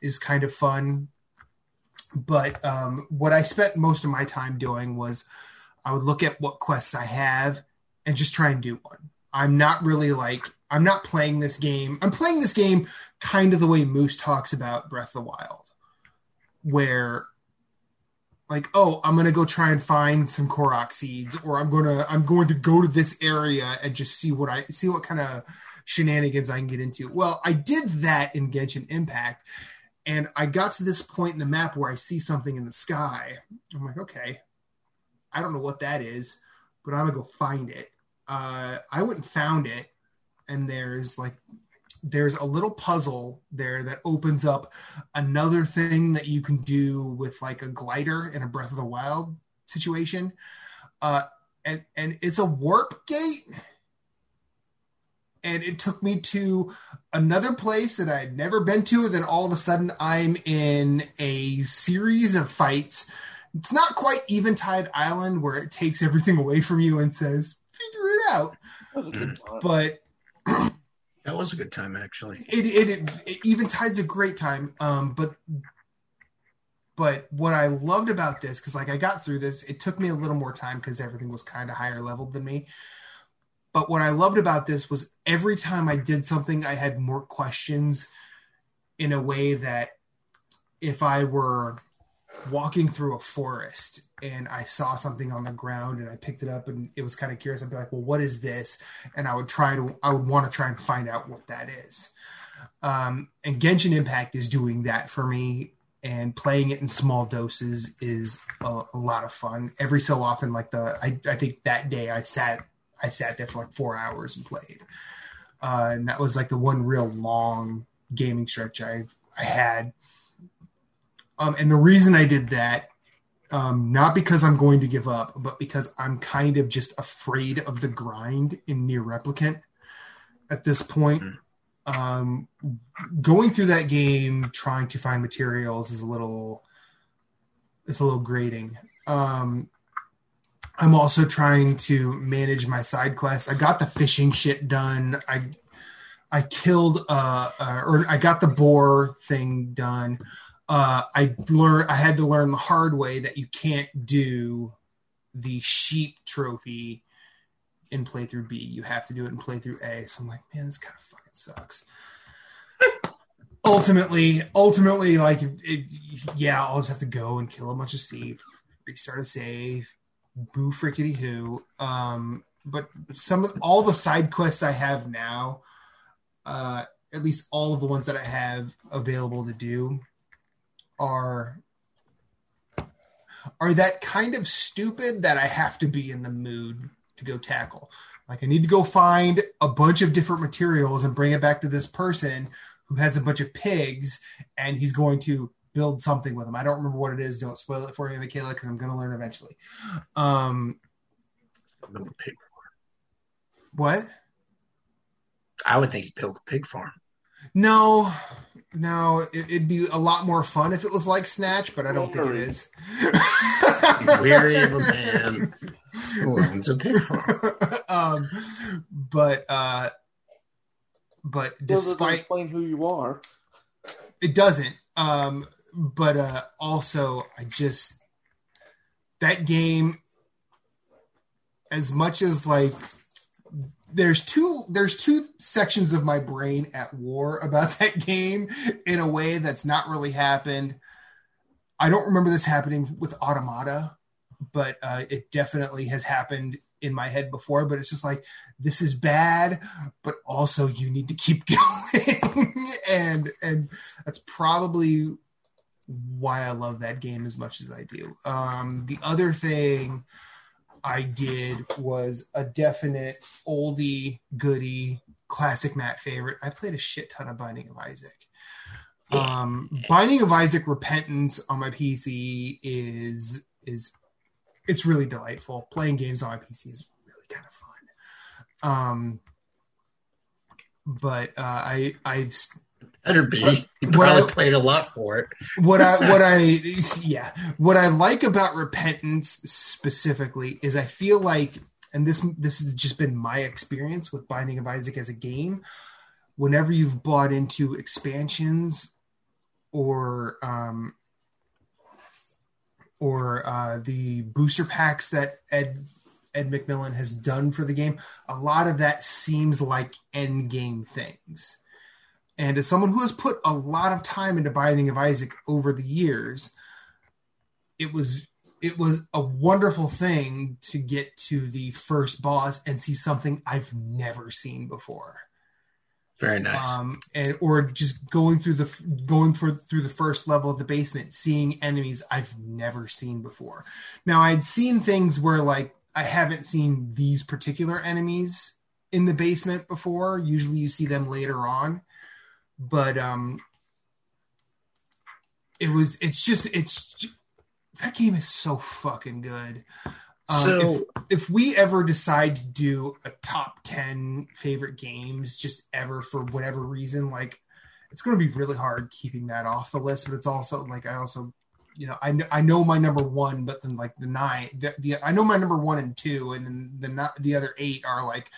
is kind of fun. But what I spent most of my time doing was I would look at what quests I have and just try and do one. I'm not playing this game. I'm playing this game kind of the way Moose talks about Breath of the Wild, where, like, oh, I'm going to go try and find some Korok seeds, or I'm going to go to this area and just see what kind of shenanigans I can get into. Well, I did that in Genshin Impact. And I got to this point in the map where I see something in the sky. I'm like, okay, I don't know what that is, but I'm going to go find it. I went and found it. And there's a little puzzle there that opens up another thing that you can do with, like, a glider in a Breath of the Wild situation. And it's a warp gate. and it took me to another place that I had never been to. And then all of a sudden, I'm in a series of fights. It's not quite Eventide Island where it takes everything away from you and says, figure it out. That was a good time. But that was a good time, actually. It Eventide's a great time. But what I loved about this, because like I got through this, it took me a little more time because everything was kind of higher leveled than me. But what I loved about this was every time I did something, I had more questions in a way that if I were walking through a forest and I saw something on the ground and I picked it up and it was kind of curious, I'd be like, well, what is this? And I would want to try and find out what that is. And Genshin Impact is doing that for me, and playing it in small doses is a lot of fun. Every so often, like I think that day I sat there for like 4 hours and played. And that was like the one real long gaming stretch I had. And the reason I did that, not because I'm going to give up, but because I'm kind of just afraid of the grind in Nier Replicant at this point. Going through that game, trying to find materials is a little grating. I'm also trying to manage my side quests. I got the fishing shit done. I killed or I got the boar thing done. I had to learn the hard way that you can't do the sheep trophy in playthrough B. You have to do it in playthrough A. So I'm like, man, this kind of fucking sucks. Ultimately, like, yeah, I'll just have to go and kill a bunch of sheep, restart a save, boo frickety hoo. But all the side quests I have now, at least all of the ones that I have available to do, are that kind of stupid that I have to be in the mood to go tackle. Like I need to go find a bunch of different materials and bring it back to this person who has a bunch of pigs and he's going to build something with them. I don't remember what it is. Don't spoil it for me, Michaela, because I'm going to learn eventually. Build a pig farm. What? I would think he'd build a pig farm. No, it'd be a lot more fun if it was like Snatch, but I don't think it is. Weary of a man who owns a pig farm. But despite explain who you are, it doesn't. But also, I just that game. As much as like. There's two sections of my brain at war about that game in a way that's not really happened. I don't remember this happening with Automata, but it definitely has happened in my head before. But it's just like, this is bad, but also you need to keep going. and that's probably why I love that game as much as I do. The other thing I did was a definite oldie goodie classic Matt favorite. I played a shit ton of Binding of Isaac. Binding of Isaac Repentance on my PC is really delightful. Playing games on my PC is really kind of fun. But I've better be. You probably played a lot for it. What I like about Repentance specifically is I feel like, and this has just been my experience with Binding of Isaac as a game, whenever you've bought into expansions or the booster packs that Ed McMillan has done for the game, a lot of that seems like end game things. And as someone who has put a lot of time into Binding of Isaac over the years, it was a wonderful thing to get to the first boss and see something I've never seen before. Very nice. Or just going through the first level of the basement, seeing enemies I've never seen before. Now I'd seen things where like I haven't seen these particular enemies in the basement before. Usually you see them later on. But it's that game is so fucking good. So if we ever decide to do a top 10 favorite games, just ever, for whatever reason, like, it's going to be really hard keeping that off the list, but it's also like, I also, you know, I know my number one, but then like the nine, I know my number one and two, and then the other eight are like,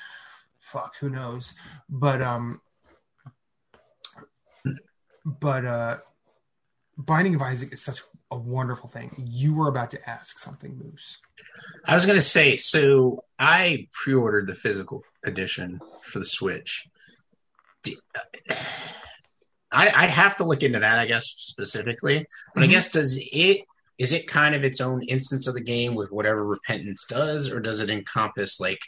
fuck, who knows? But Binding of Isaac is such a wonderful thing. You were about to ask something, Moose. I was going to say, so I pre-ordered the physical edition for the Switch. I'd have to look into that, I guess, specifically. But I guess, is it kind of its own instance of the game with whatever Repentance does, or does it encompass like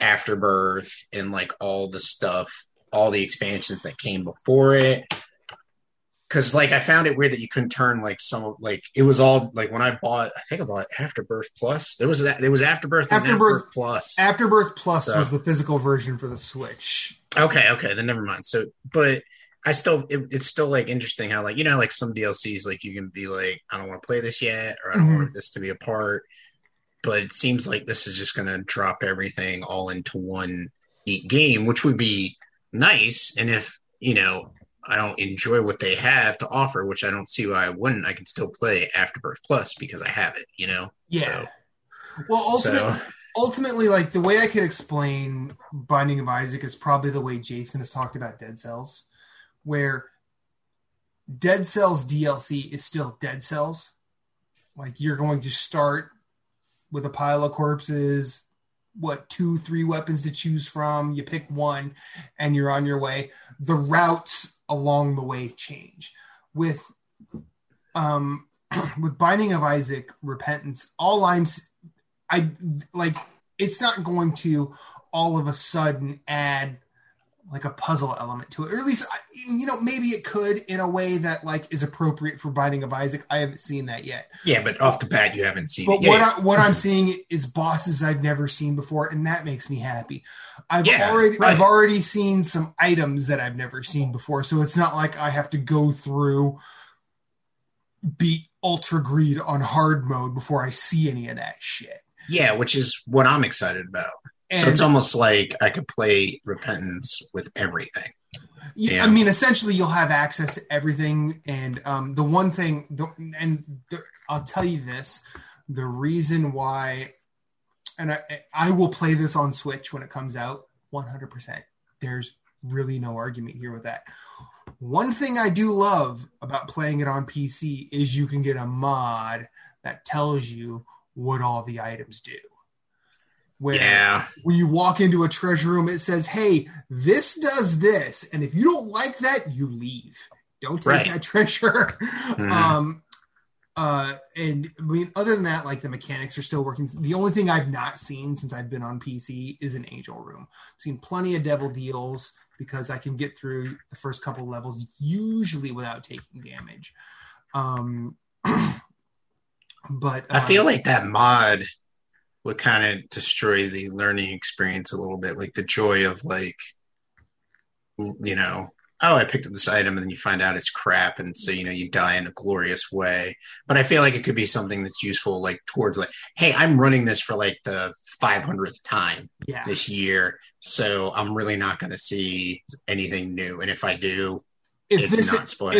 Afterbirth and like all the stuff, all the expansions that came before it? Because like I found it weird that you couldn't turn like some, like it was all like when I bought Afterbirth Plus. There was Afterbirth Plus. Afterbirth Plus was the physical version for the Switch. Okay, then never mind. So, but I still, it's still like interesting how like, you know, like some DLCs, like you can be like, I don't want to play this yet, or I don't want this to be a part, but it seems like this is just going to drop everything all into one neat game, which would be nice. And if, you know, I don't enjoy what they have to offer, which I don't see why I wouldn't, I can still play Afterbirth Plus because I have it, you know? Yeah. So, well, ultimately, like the way I could explain Binding of Isaac is probably the way Jason has talked about Dead Cells, where Dead Cells DLC is still Dead Cells. Like you're going to start with a pile of corpses, 2-3 weapons to choose from. You pick one and you're on your way. The routes along the way change. With Binding of Isaac Repentance, it's not going to all of a sudden add like a puzzle element to it, or at least, you know, maybe it could in a way that like is appropriate for Binding of Isaac. I haven't seen that yet. Yeah, but off the bat, you haven't seen it. What I'm seeing is bosses I've never seen before, and that makes me happy. I've already seen some items that I've never seen before, so it's not like I have to go through beat Ultra Greed on hard mode before I see any of that shit. Yeah, which is what I'm excited about. So it's almost like I could play Repentance with everything. Yeah, yeah. I mean, essentially, you'll have access to everything. And the one thing, I'll tell you this, the reason why, and I will play this on Switch when it comes out, 100%. There's really no argument here with that. One thing I do love about playing it on PC is you can get a mod that tells you what all the items do. When you walk into a treasure room, it says, hey, this does this. And if you don't like that, you leave. Don't take that treasure. Mm-hmm. And I mean, other than that, like the mechanics are still working. The only thing I've not seen since I've been on PC is an angel room. I've seen plenty of devil deals because I can get through the first couple levels usually without taking damage. But I feel like that mod would kind of destroy the learning experience a little bit, like the joy of like, you know, oh, I picked up this item, and then you find out it's crap, and so, you know, you die in a glorious way. But I feel like it could be something that's useful, like towards like, hey, I'm running this for like the 500th time this year, so I'm really not going to see anything new, and if I do, if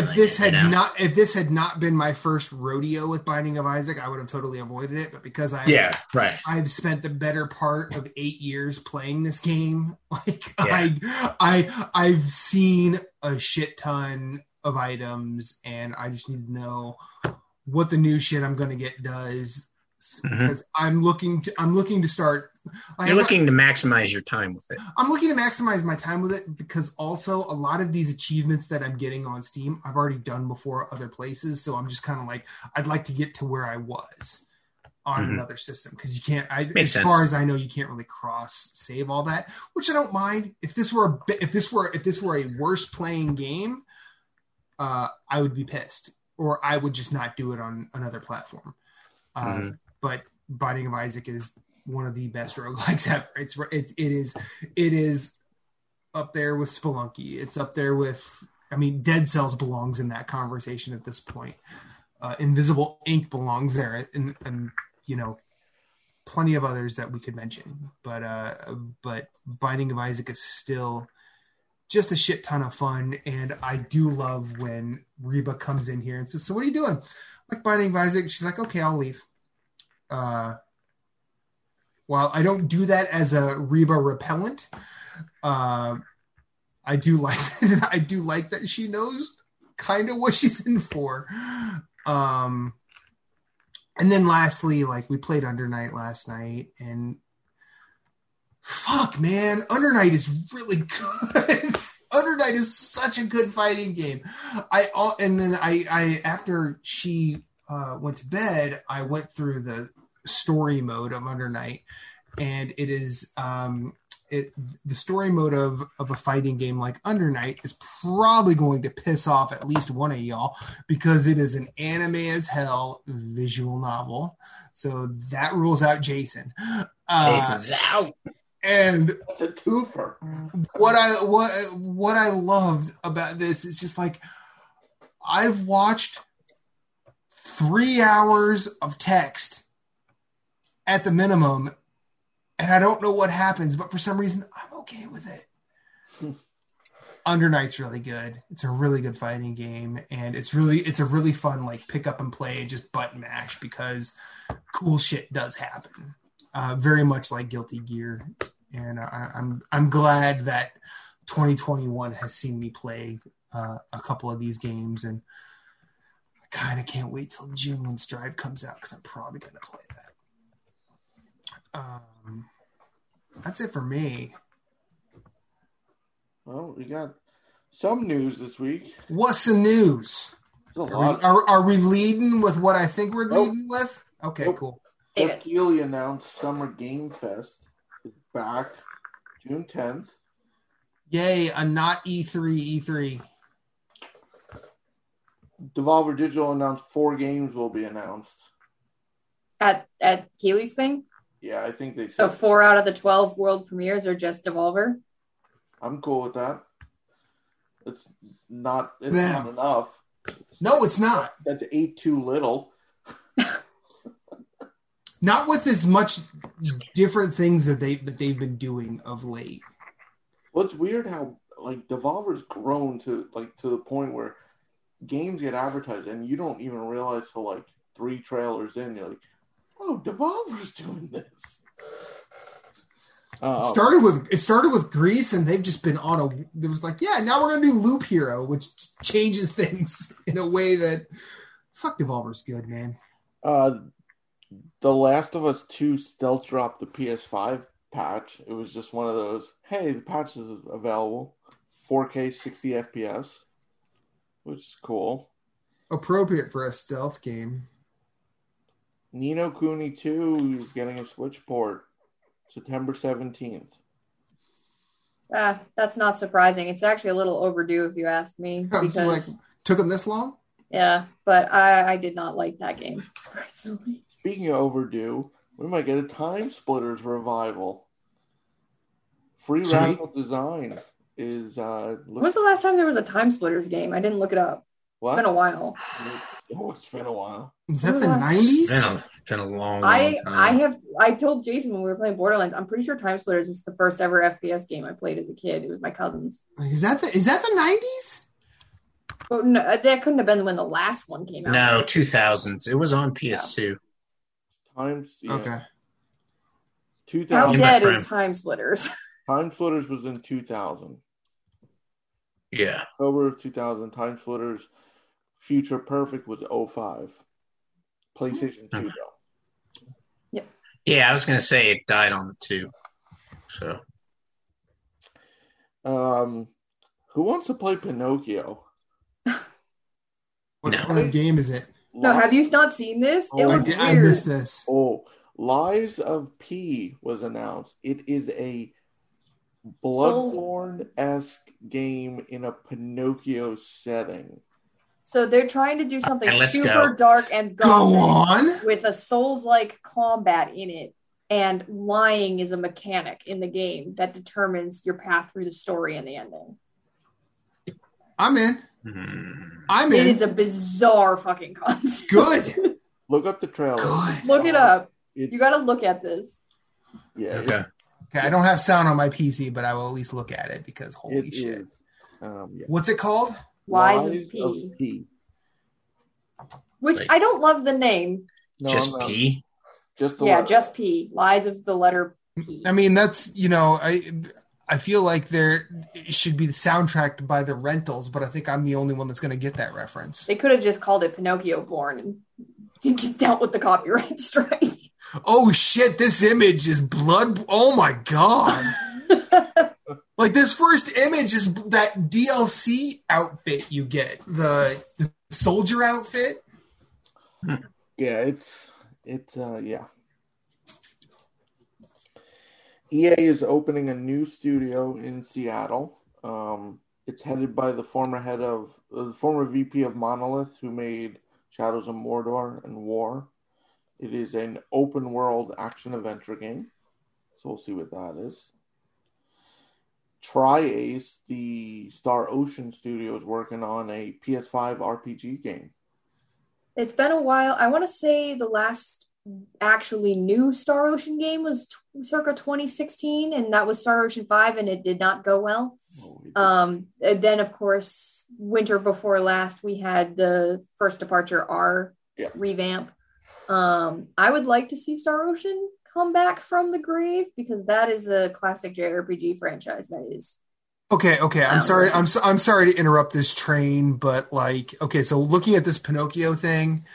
this had not been my first rodeo with Binding of Isaac, I would have totally avoided it. But because I've spent the better part of 8 years playing this game, like I've seen a shit ton of items, and I just need to know what the new shit I'm going to get does. Because I'm looking to start. You're looking to maximize your time with it. I'm looking to maximize my time with it because also a lot of these achievements that I'm getting on Steam, I've already done before other places. So I'm just kind of like, I'd like to get to where I was on another system because you can't. Far as I know, you can't really cross save all that, which I don't mind. If this were a worse playing game, I would be pissed, or I would just not do it on another platform. But Binding of Isaac is one of the best roguelikes ever. It is up there with Spelunky. It's up there with, I mean, Dead Cells belongs in that conversation at this point. Invisible Ink belongs there, and you know, plenty of others that we could mention, but Binding of Isaac is still just a shit ton of fun, and I do love when Reba comes in here and says, "So what are you doing?" Like Binding of Isaac, she's like, "Okay, I'll leave." While I don't do that as a Reba repellent, I do like that she knows kind of what she's in for. And then lastly, like, we played Under Night last night, and fuck, man, Under Night is really good. Under Night is such a good fighting game. And then after she went to bed, I went through the story mode of Under Night, and it is the story mode of a fighting game like Under Night is probably going to piss off at least one of y'all, because it is an anime as hell visual novel. So that rules out Jason. Jason's out. And it's a twofer. What I loved about this is just like, I've watched 3 hours of text at the minimum, and I don't know what happens, but for some reason, I'm okay with it. Under Night's really good. It's a really good fighting game, and it's a really fun, like, pick up and play, just button mash, because cool shit does happen. Very much like Guilty Gear, and I'm glad that 2021 has seen me play a couple of these games, and I kind of can't wait till June when Strive comes out, because I'm probably going to play that. That's it for me. Well, we got some news this week. What's the news? Are we leading with what I think we're leading with? Okay, cool. Jeff Keighley announced Summer Game Fest is back June 10th. Yay, a not E3. Devolver Digital announced 4 games will be announced. At Keighley's thing? Yeah, I think they said. So 4 out of the 12 world premieres are just Devolver? I'm cool with that. It's not enough. No, it's not. That's eight too little. Not with as much different things that they've been doing of late. Well, it's weird how, like, Devolver's grown to the point where games get advertised and you don't even realize till, like, 3 trailers in, you're like, oh, Devolver's doing this. It started with Grease, and they've just been on a. It was like, yeah, now we're gonna do Loop Hero, which changes things in a way that. Fuck, Devolver's good, man. The Last of Us 2 stealth dropped the PS5 patch. It was just one of those. Hey, the patch is available, 4K 60 FPS, which is cool. Appropriate for a stealth game. Ni no Kuni 2 is getting a Switch port September 17th. That's not surprising. It's actually a little overdue if you ask me. Took them this long? Yeah, but I did not like that game personally. Speaking of overdue, we might get a Time Splitters revival. Free Radical Design is... When was the last time there was a Time Splitters game? I didn't look it up. What? It's been a while. It's been a while. Is that the 90s? Yeah, it's been a long time. I told Jason when we were playing Borderlands, I'm pretty sure Time Splitters was the first ever FPS game I played as a kid. It was my cousin's. Is that the 90s? Well, no, that couldn't have been when the last one came out. No, 2000s. It was on PS2. Yeah. Times, yeah. Okay. 2000. How dead is Time Splitters? Time Splitters was in 2000. Yeah. October of 2000, Time Splitters. Future Perfect was 2005. PlayStation 2, though. Yep. Yeah, I was going to say it died on the 2. So. Who wants to play Pinocchio? What kind of game is it? No, have you not seen this? Oh, it looks weird. I missed this. Oh, Lies of P was announced. It is a Bloodborne-esque game in a Pinocchio setting. So they're trying to do something super dark and gothic with a Souls-like combat in it, and lying is a mechanic in the game that determines your path through the story and the ending. I'm in. I'm in. It is a bizarre fucking concept. Good. Look up the trailer. Look it up. You got to look at this. Yeah. Okay. Okay, I don't have sound on my PC, but I will at least look at it because holy shit. Yeah. What's it called? Lies of P. Which I don't love the name. No, just P? Just P. Lies of the letter P. I mean, that's, you know, I feel like there it should be soundtracked by the Rentals, but I think I'm the only one that's going to get that reference. They could have just called it Pinocchio Born and dealt with the copyright strike. Oh shit, this image is blood. Oh my god. Like this first image is that DLC outfit you get, the soldier outfit. Yeah, it's EA is opening a new studio in Seattle. It's headed by the former VP of Monolith, who made Shadows of Mordor and War. It is an open-world action-adventure game, so we'll see what that is. Tri-Ace, the Star Ocean Studio, is working on a PS5 RPG game. It's been a while. I want to say the last actually new Star Ocean game was circa 2016, and that was Star Ocean 5, and it did not go well. Then, of course, winter before last, we had the First Departure R revamp. I would like to see Star Ocean come back from the grave because that is a classic JRPG franchise that is. Okay. I'm sorry to interrupt this train, but so looking at this Pinocchio thing,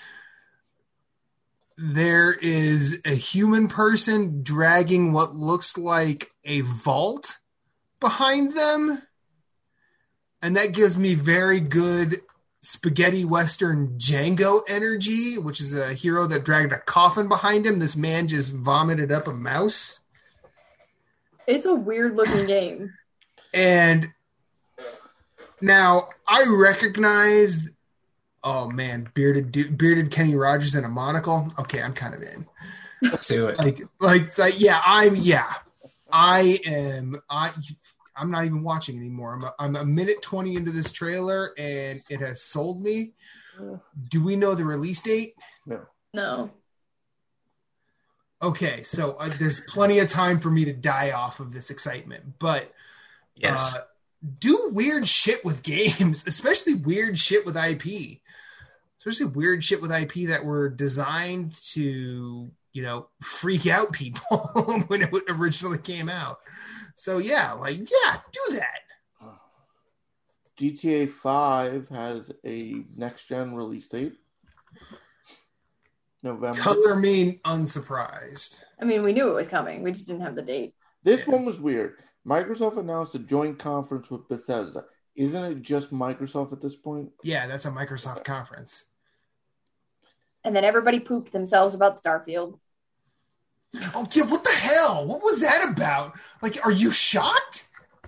there is a human person dragging what looks like a vault behind them. And that gives me very good spaghetti western Django energy, which is a hero that dragged a coffin behind him. This man just vomited up a mouse. It's a weird looking game. And now I recognize, oh man, bearded Kenny Rogers in a monocle. Okay, I'm kind of in. Let's do it. I'm not even watching anymore. I'm a minute 20 into this trailer, and it has sold me. Do we know the release date? No. Okay, so there's plenty of time for me to die off of this excitement, but yes, do weird shit with games, especially weird shit with IP. Especially weird shit with IP that were designed to, you know, freak out people when it originally came out. So, do that. GTA 5 has a next-gen release date. November. Color me unsurprised. I mean, we knew it was coming. We just didn't have the date. This one was weird. Microsoft announced a joint conference with Bethesda. Isn't it just Microsoft at this point? Yeah, that's a Microsoft conference. And then everybody pooped themselves about Starfield. Oh, yeah, what the hell? What was that about? Like, are you shocked?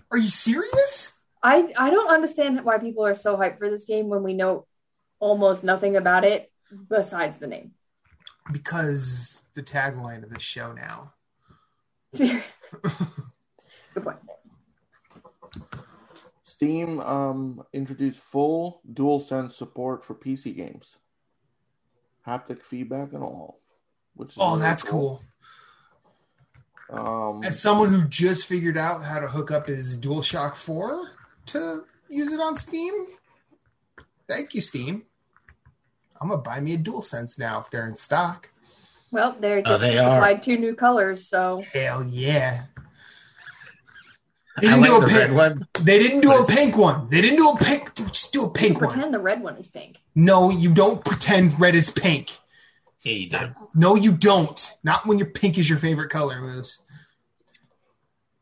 Are you serious? I don't understand why people are so hyped for this game when we know almost nothing about it besides the name. Because the tagline of this show now. Good point. Steam introduced full DualSense support for PC games. Haptic feedback and all. Which is really that's cool. As someone who just figured out how to hook up his DualShock 4 to use it on Steam, thank you, Steam. I'm gonna buy me a DualSense now if they're in stock. Well, they're just supplied 2 new colors, so hell yeah! They didn't do a pink one. They didn't do a pink one. They didn't do a pink. Just do a pink one. Pretend the red one is pink. No, you don't pretend red is pink. Yeah, you do. No, you don't. Not when your pink is your favorite color, Moose.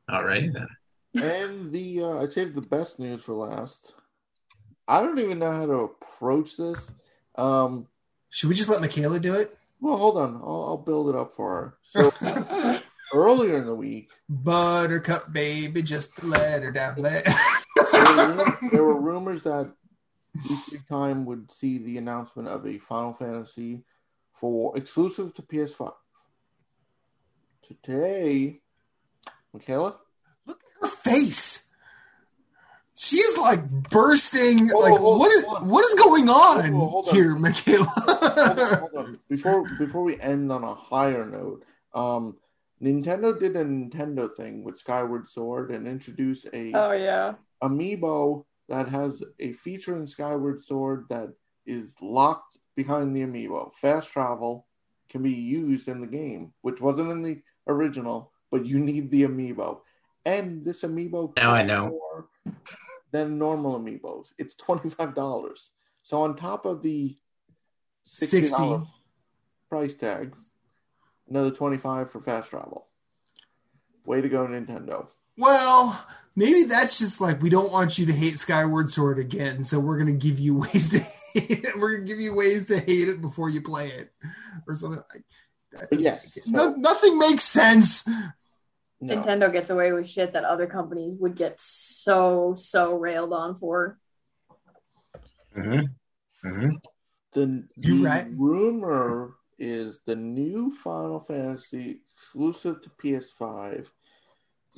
All right, then. And I saved the best news for last. I don't even know how to approach this. Should we just let Michaela do it? Well, hold on. I'll build it up for her. So earlier in the week... Buttercup, baby, just let her down. There were rumors that E3 Time would see the announcement of a Final Fantasy... for exclusive to PS5. Today, Michaela? Look at her face. She's like bursting. What is going on here, Michaela? Hold on. Before we end on a higher note, Nintendo did a Nintendo thing with Skyward Sword and introduced an amiibo that has a feature in Skyward Sword that is locked behind the amiibo. Fast travel can be used in the game, which wasn't in the original, but you need the amiibo. And this amiibo now I know. More than normal amiibos. It's $25. So on top of the $60 price tag, another $25 for fast travel. Way to go, Nintendo. Well, maybe that's just like, we don't want you to hate Skyward Sword again, so we're going to give you ways to hate it. We're going to give you ways to hate it before you play it. Or something like that. Nothing makes sense. No. Nintendo gets away with shit that other companies would get so railed on for. Mm-hmm. Mm-hmm. The rumor is the new Final Fantasy exclusive to PS5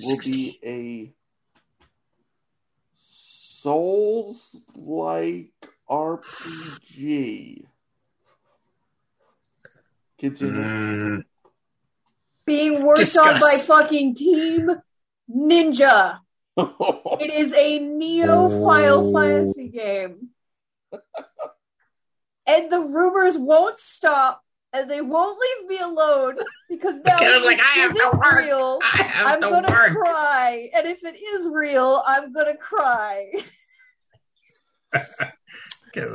will be a Souls-like RPG. Continue. Being worked on by fucking Team Ninja. It is a Neo Final Fantasy game. And the rumors won't stop, and they won't leave me alone, because now it's like, I have to work. Real. I'm going to cry. And if it is real, I'm going to cry.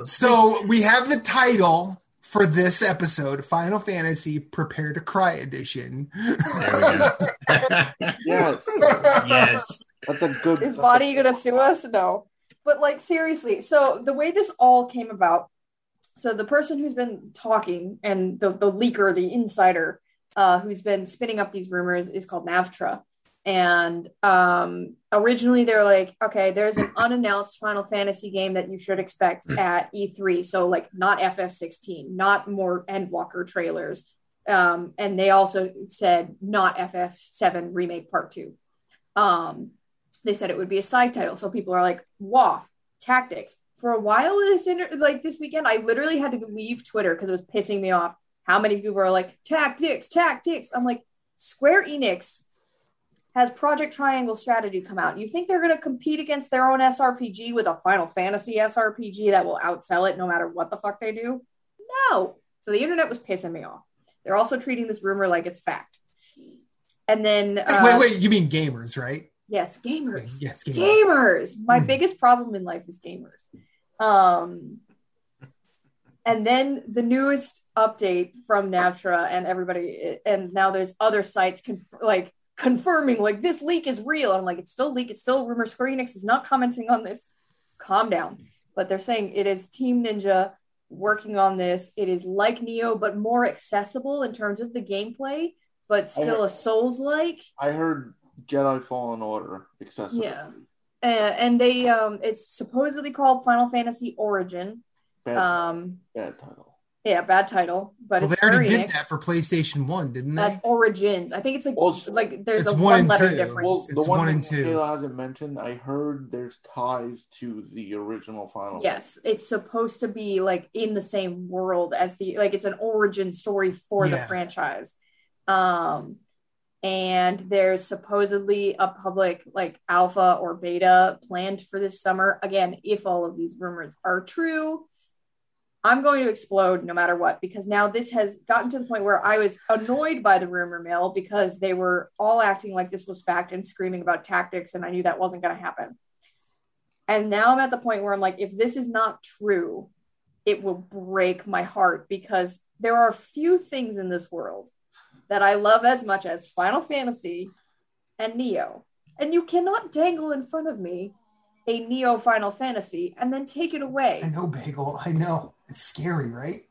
So we have the title for this episode, Final Fantasy Prepare to Cry Edition. There we go. Yes. That's a good. Is Bonnie going to sue us? No. But like, seriously, so the way this all came about, so the person who's been talking and the leaker, the insider, who's been spinning up these rumors is called Navtra. And originally they're like, okay, there's an unannounced Final Fantasy game that you should expect at E3. So like not FF16, not more Endwalker trailers. And they also said not FF7 Remake Part 2. They said it would be a side title. So people are like, WoF, Tactics. For a while this weekend, I literally had to leave Twitter because it was pissing me off how many people are like, Tactics. I'm like, Square Enix has Project Triangle Strategy come out. You think they're going to compete against their own SRPG with a Final Fantasy SRPG that will outsell it no matter what the fuck they do? No. So the internet was pissing me off. They're also treating this rumor like it's fact. And then... Wait, you mean gamers, right? Yes, gamers. Yes, gamers. My biggest problem in life is gamers. And then the newest update from Navtra and everybody, and now there's other sites confirming like this leak is real. I'm like, it's still leak, it's still rumor. Square Enix is not commenting on this. Calm down. But they're saying it is Team Ninja working on this. It is like Neo, but more accessible in terms of the gameplay, but still a Souls-like. I heard Jedi Fallen Order accessible. Yeah, and they it's supposedly called Final Fantasy Origin. Bad title. Yeah, bad title, but it's they already did that for PlayStation 1, didn't they? That's Origins. I think it's there's a one-letter difference. Well, it's one and two. Michaela hasn't mentioned, I heard there's ties to the original Final Fantasy. Yes, it's supposed to be in the same world as it's an origin story for the franchise. And there's supposedly a public alpha or beta planned for this summer. Again, if all of these rumors are true, I'm going to explode no matter what, because now this has gotten to the point where I was annoyed by the rumor mill because they were all acting like this was fact and screaming about Tactics, and I knew that wasn't going to happen. And now I'm at the point where I'm like, if this is not true, it will break my heart, because there are few things in this world that I love as much as Final Fantasy and Neo. And you cannot dangle in front of me a Neo Final Fantasy and then take it away. I know, Bagel. I know. It's scary, right?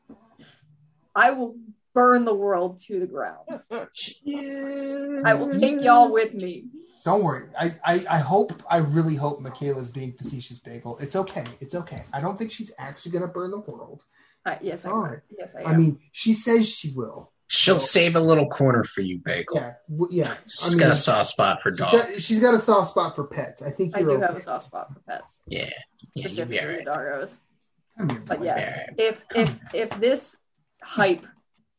I will burn the world to the ground. I will take y'all with me. Don't worry. I really hope Michaela's being facetious, Bagel. It's okay. I don't think she's actually going to burn the world. Yes, I am. I mean, she says she will. She'll save a little corner for you, Bagel. Yeah. She's got a soft spot for dogs. She's got a soft spot for pets. I think you're okay. I do have a soft spot for pets. Yeah. Specifically doggos. But yes, if this hype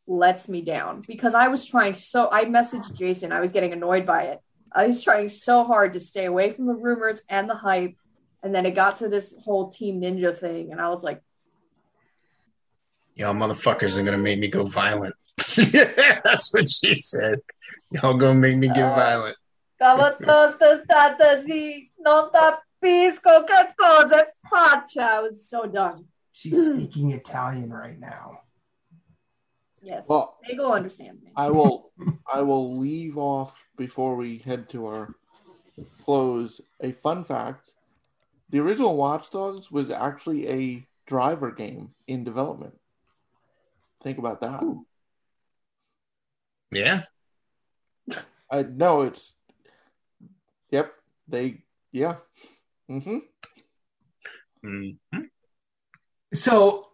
lets me down, because I was trying so... I messaged Jason. I was getting annoyed by it. I was trying so hard to stay away from the rumors and the hype. And then it got to this whole Team Ninja thing. And I was like... Y'all motherfuckers are going to make me go violent. That's what she said. Y'all going to make me get violent. I was so done. She's speaking Italian right now. Yes, well, Bagel understands me. I will leave off before we head to our close. A fun fact: the original Watch Dogs was actually a driver game in development. Think about that. Ooh. Yeah. I know it's. Yep. They. Yeah. Mm-hmm. Mm-hmm. So.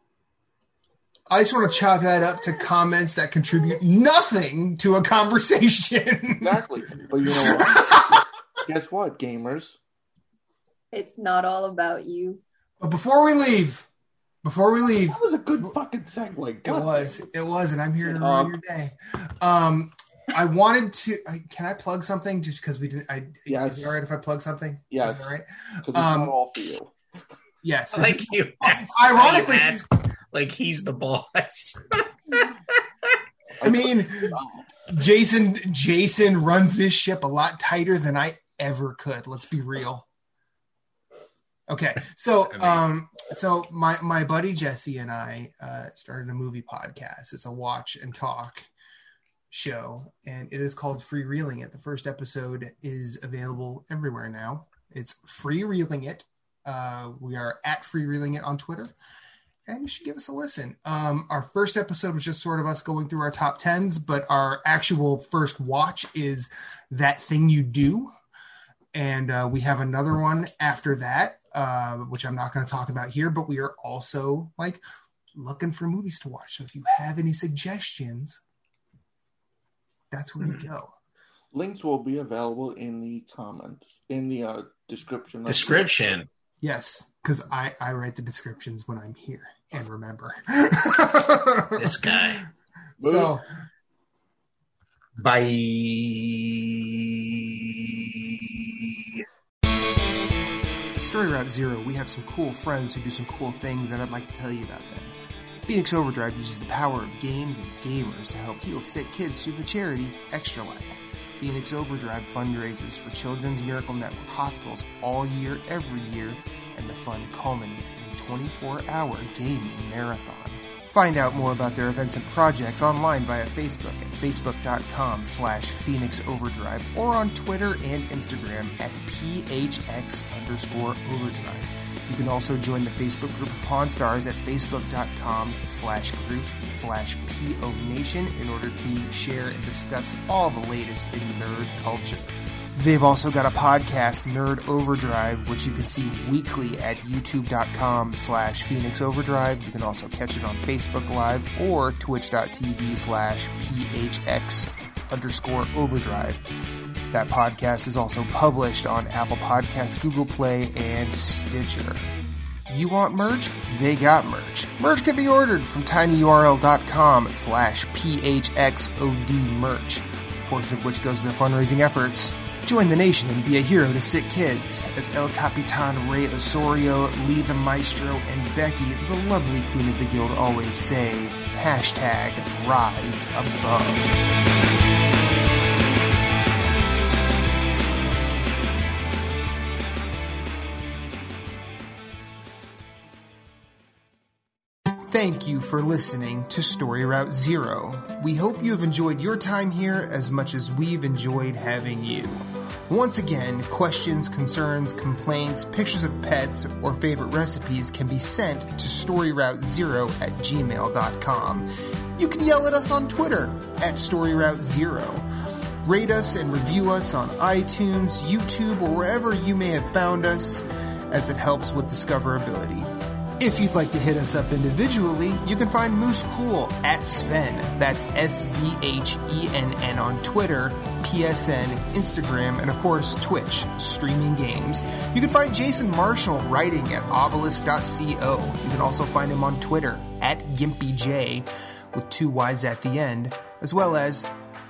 I just want to chalk that up to comments that contribute nothing to a conversation. Exactly. But you know what? Guess what, gamers? It's not all about you. But before we leave. That was a good fucking segue. God. It was, and I'm here to ruin your day. I wanted to... Can I plug something? Just because we didn't... Is it all right if I plug something? Yeah. Is it all right? Because it's not all for you. Yes. Thank you. Ironically... Like he's the boss. I mean, Jason runs this ship a lot tighter than I ever could. Let's be real. Okay, so my buddy Jesse and I started a movie podcast. It's a watch and talk show, and it is called Free Reeling It. The first episode is available everywhere now. It's Free Reeling It. We are at Free Reeling It on Twitter. And you should give us a listen. Our first episode was just sort of us going through our top 10s, but our actual first watch is That Thing You Do. And we have another one after that, which I'm not going to talk about here, but we are also like looking for movies to watch. So if you have any suggestions, that's where we go. Links will be available in the comments, in the description. Yes, because I write the descriptions when I'm here and remember. This guy. So, bye. Story Route Zero, we have some cool friends who do some cool things, and I'd like to tell you about them. Phoenix Overdrive uses the power of games and gamers to help heal sick kids through the charity Extra Life. Phoenix Overdrive fundraises for Children's Miracle Network hospitals all year, every year, and the fund culminates in a 24-hour gaming marathon. Find out more about their events and projects online via Facebook at facebook.com/Phoenix Overdrive or on Twitter and Instagram at PHX_Overdrive. You can also join the Facebook group of Pawn Stars at facebook.com/groups/PONation in order to share and discuss all the latest in nerd culture. They've also got a podcast, Nerd Overdrive, which you can see weekly at youtube.com/Phoenix Overdrive. You can also catch it on Facebook Live or twitch.tv/PHX_Overdrive. That podcast is also published on Apple Podcasts, Google Play, and Stitcher. You want merch? They got merch. Merch can be ordered from tinyurl.com/PHXODmerch, a portion of which goes to their fundraising efforts. Join the nation and be a hero to sick kids as El Capitan Rey Osorio, Lee the Maestro, and Becky, the lovely queen of the guild, always say, #RiseAbove. Thank you for listening to Story Route Zero. We hope you have enjoyed your time here as much as we've enjoyed having you. Once again, questions, concerns, complaints, pictures of pets, or favorite recipes can be sent to storyroutezero@gmail.com. You can yell at us on Twitter at StoryRouteZero. Rate us and review us on iTunes, YouTube, or wherever you may have found us, as it helps with discoverability. If you'd like to hit us up individually, you can find Moose Kluel at Sven, that's SVHENN on Twitter, PSN, Instagram, and of course Twitch, streaming games. You can find Jason Marshall writing at obelisk.co. You can also find him on Twitter at GimpyJ with two Y's at the end, as well as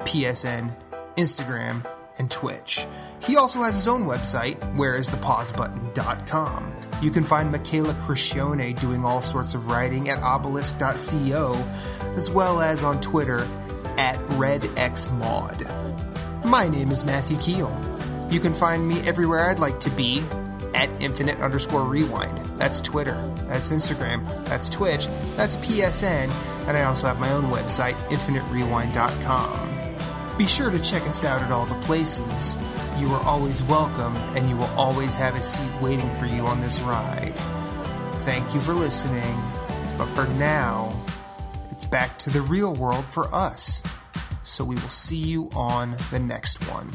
PSN, Instagram, and Twitch. He also has his own website, whereisthepausebutton.com. You can find Michaela Crescione doing all sorts of writing at obelisk.co, as well as on Twitter at redxmod. My name is Matthew Keel. You can find me everywhere I'd like to be at infinite_rewind. That's Twitter, that's Instagram, that's Twitch, that's PSN, and I also have my own website, infiniterewind.com. Be sure to check us out at all the places. You are always welcome, and you will always have a seat waiting for you on this ride. Thank you for listening, but for now, it's back to the real world for us. So we will see you on the next one.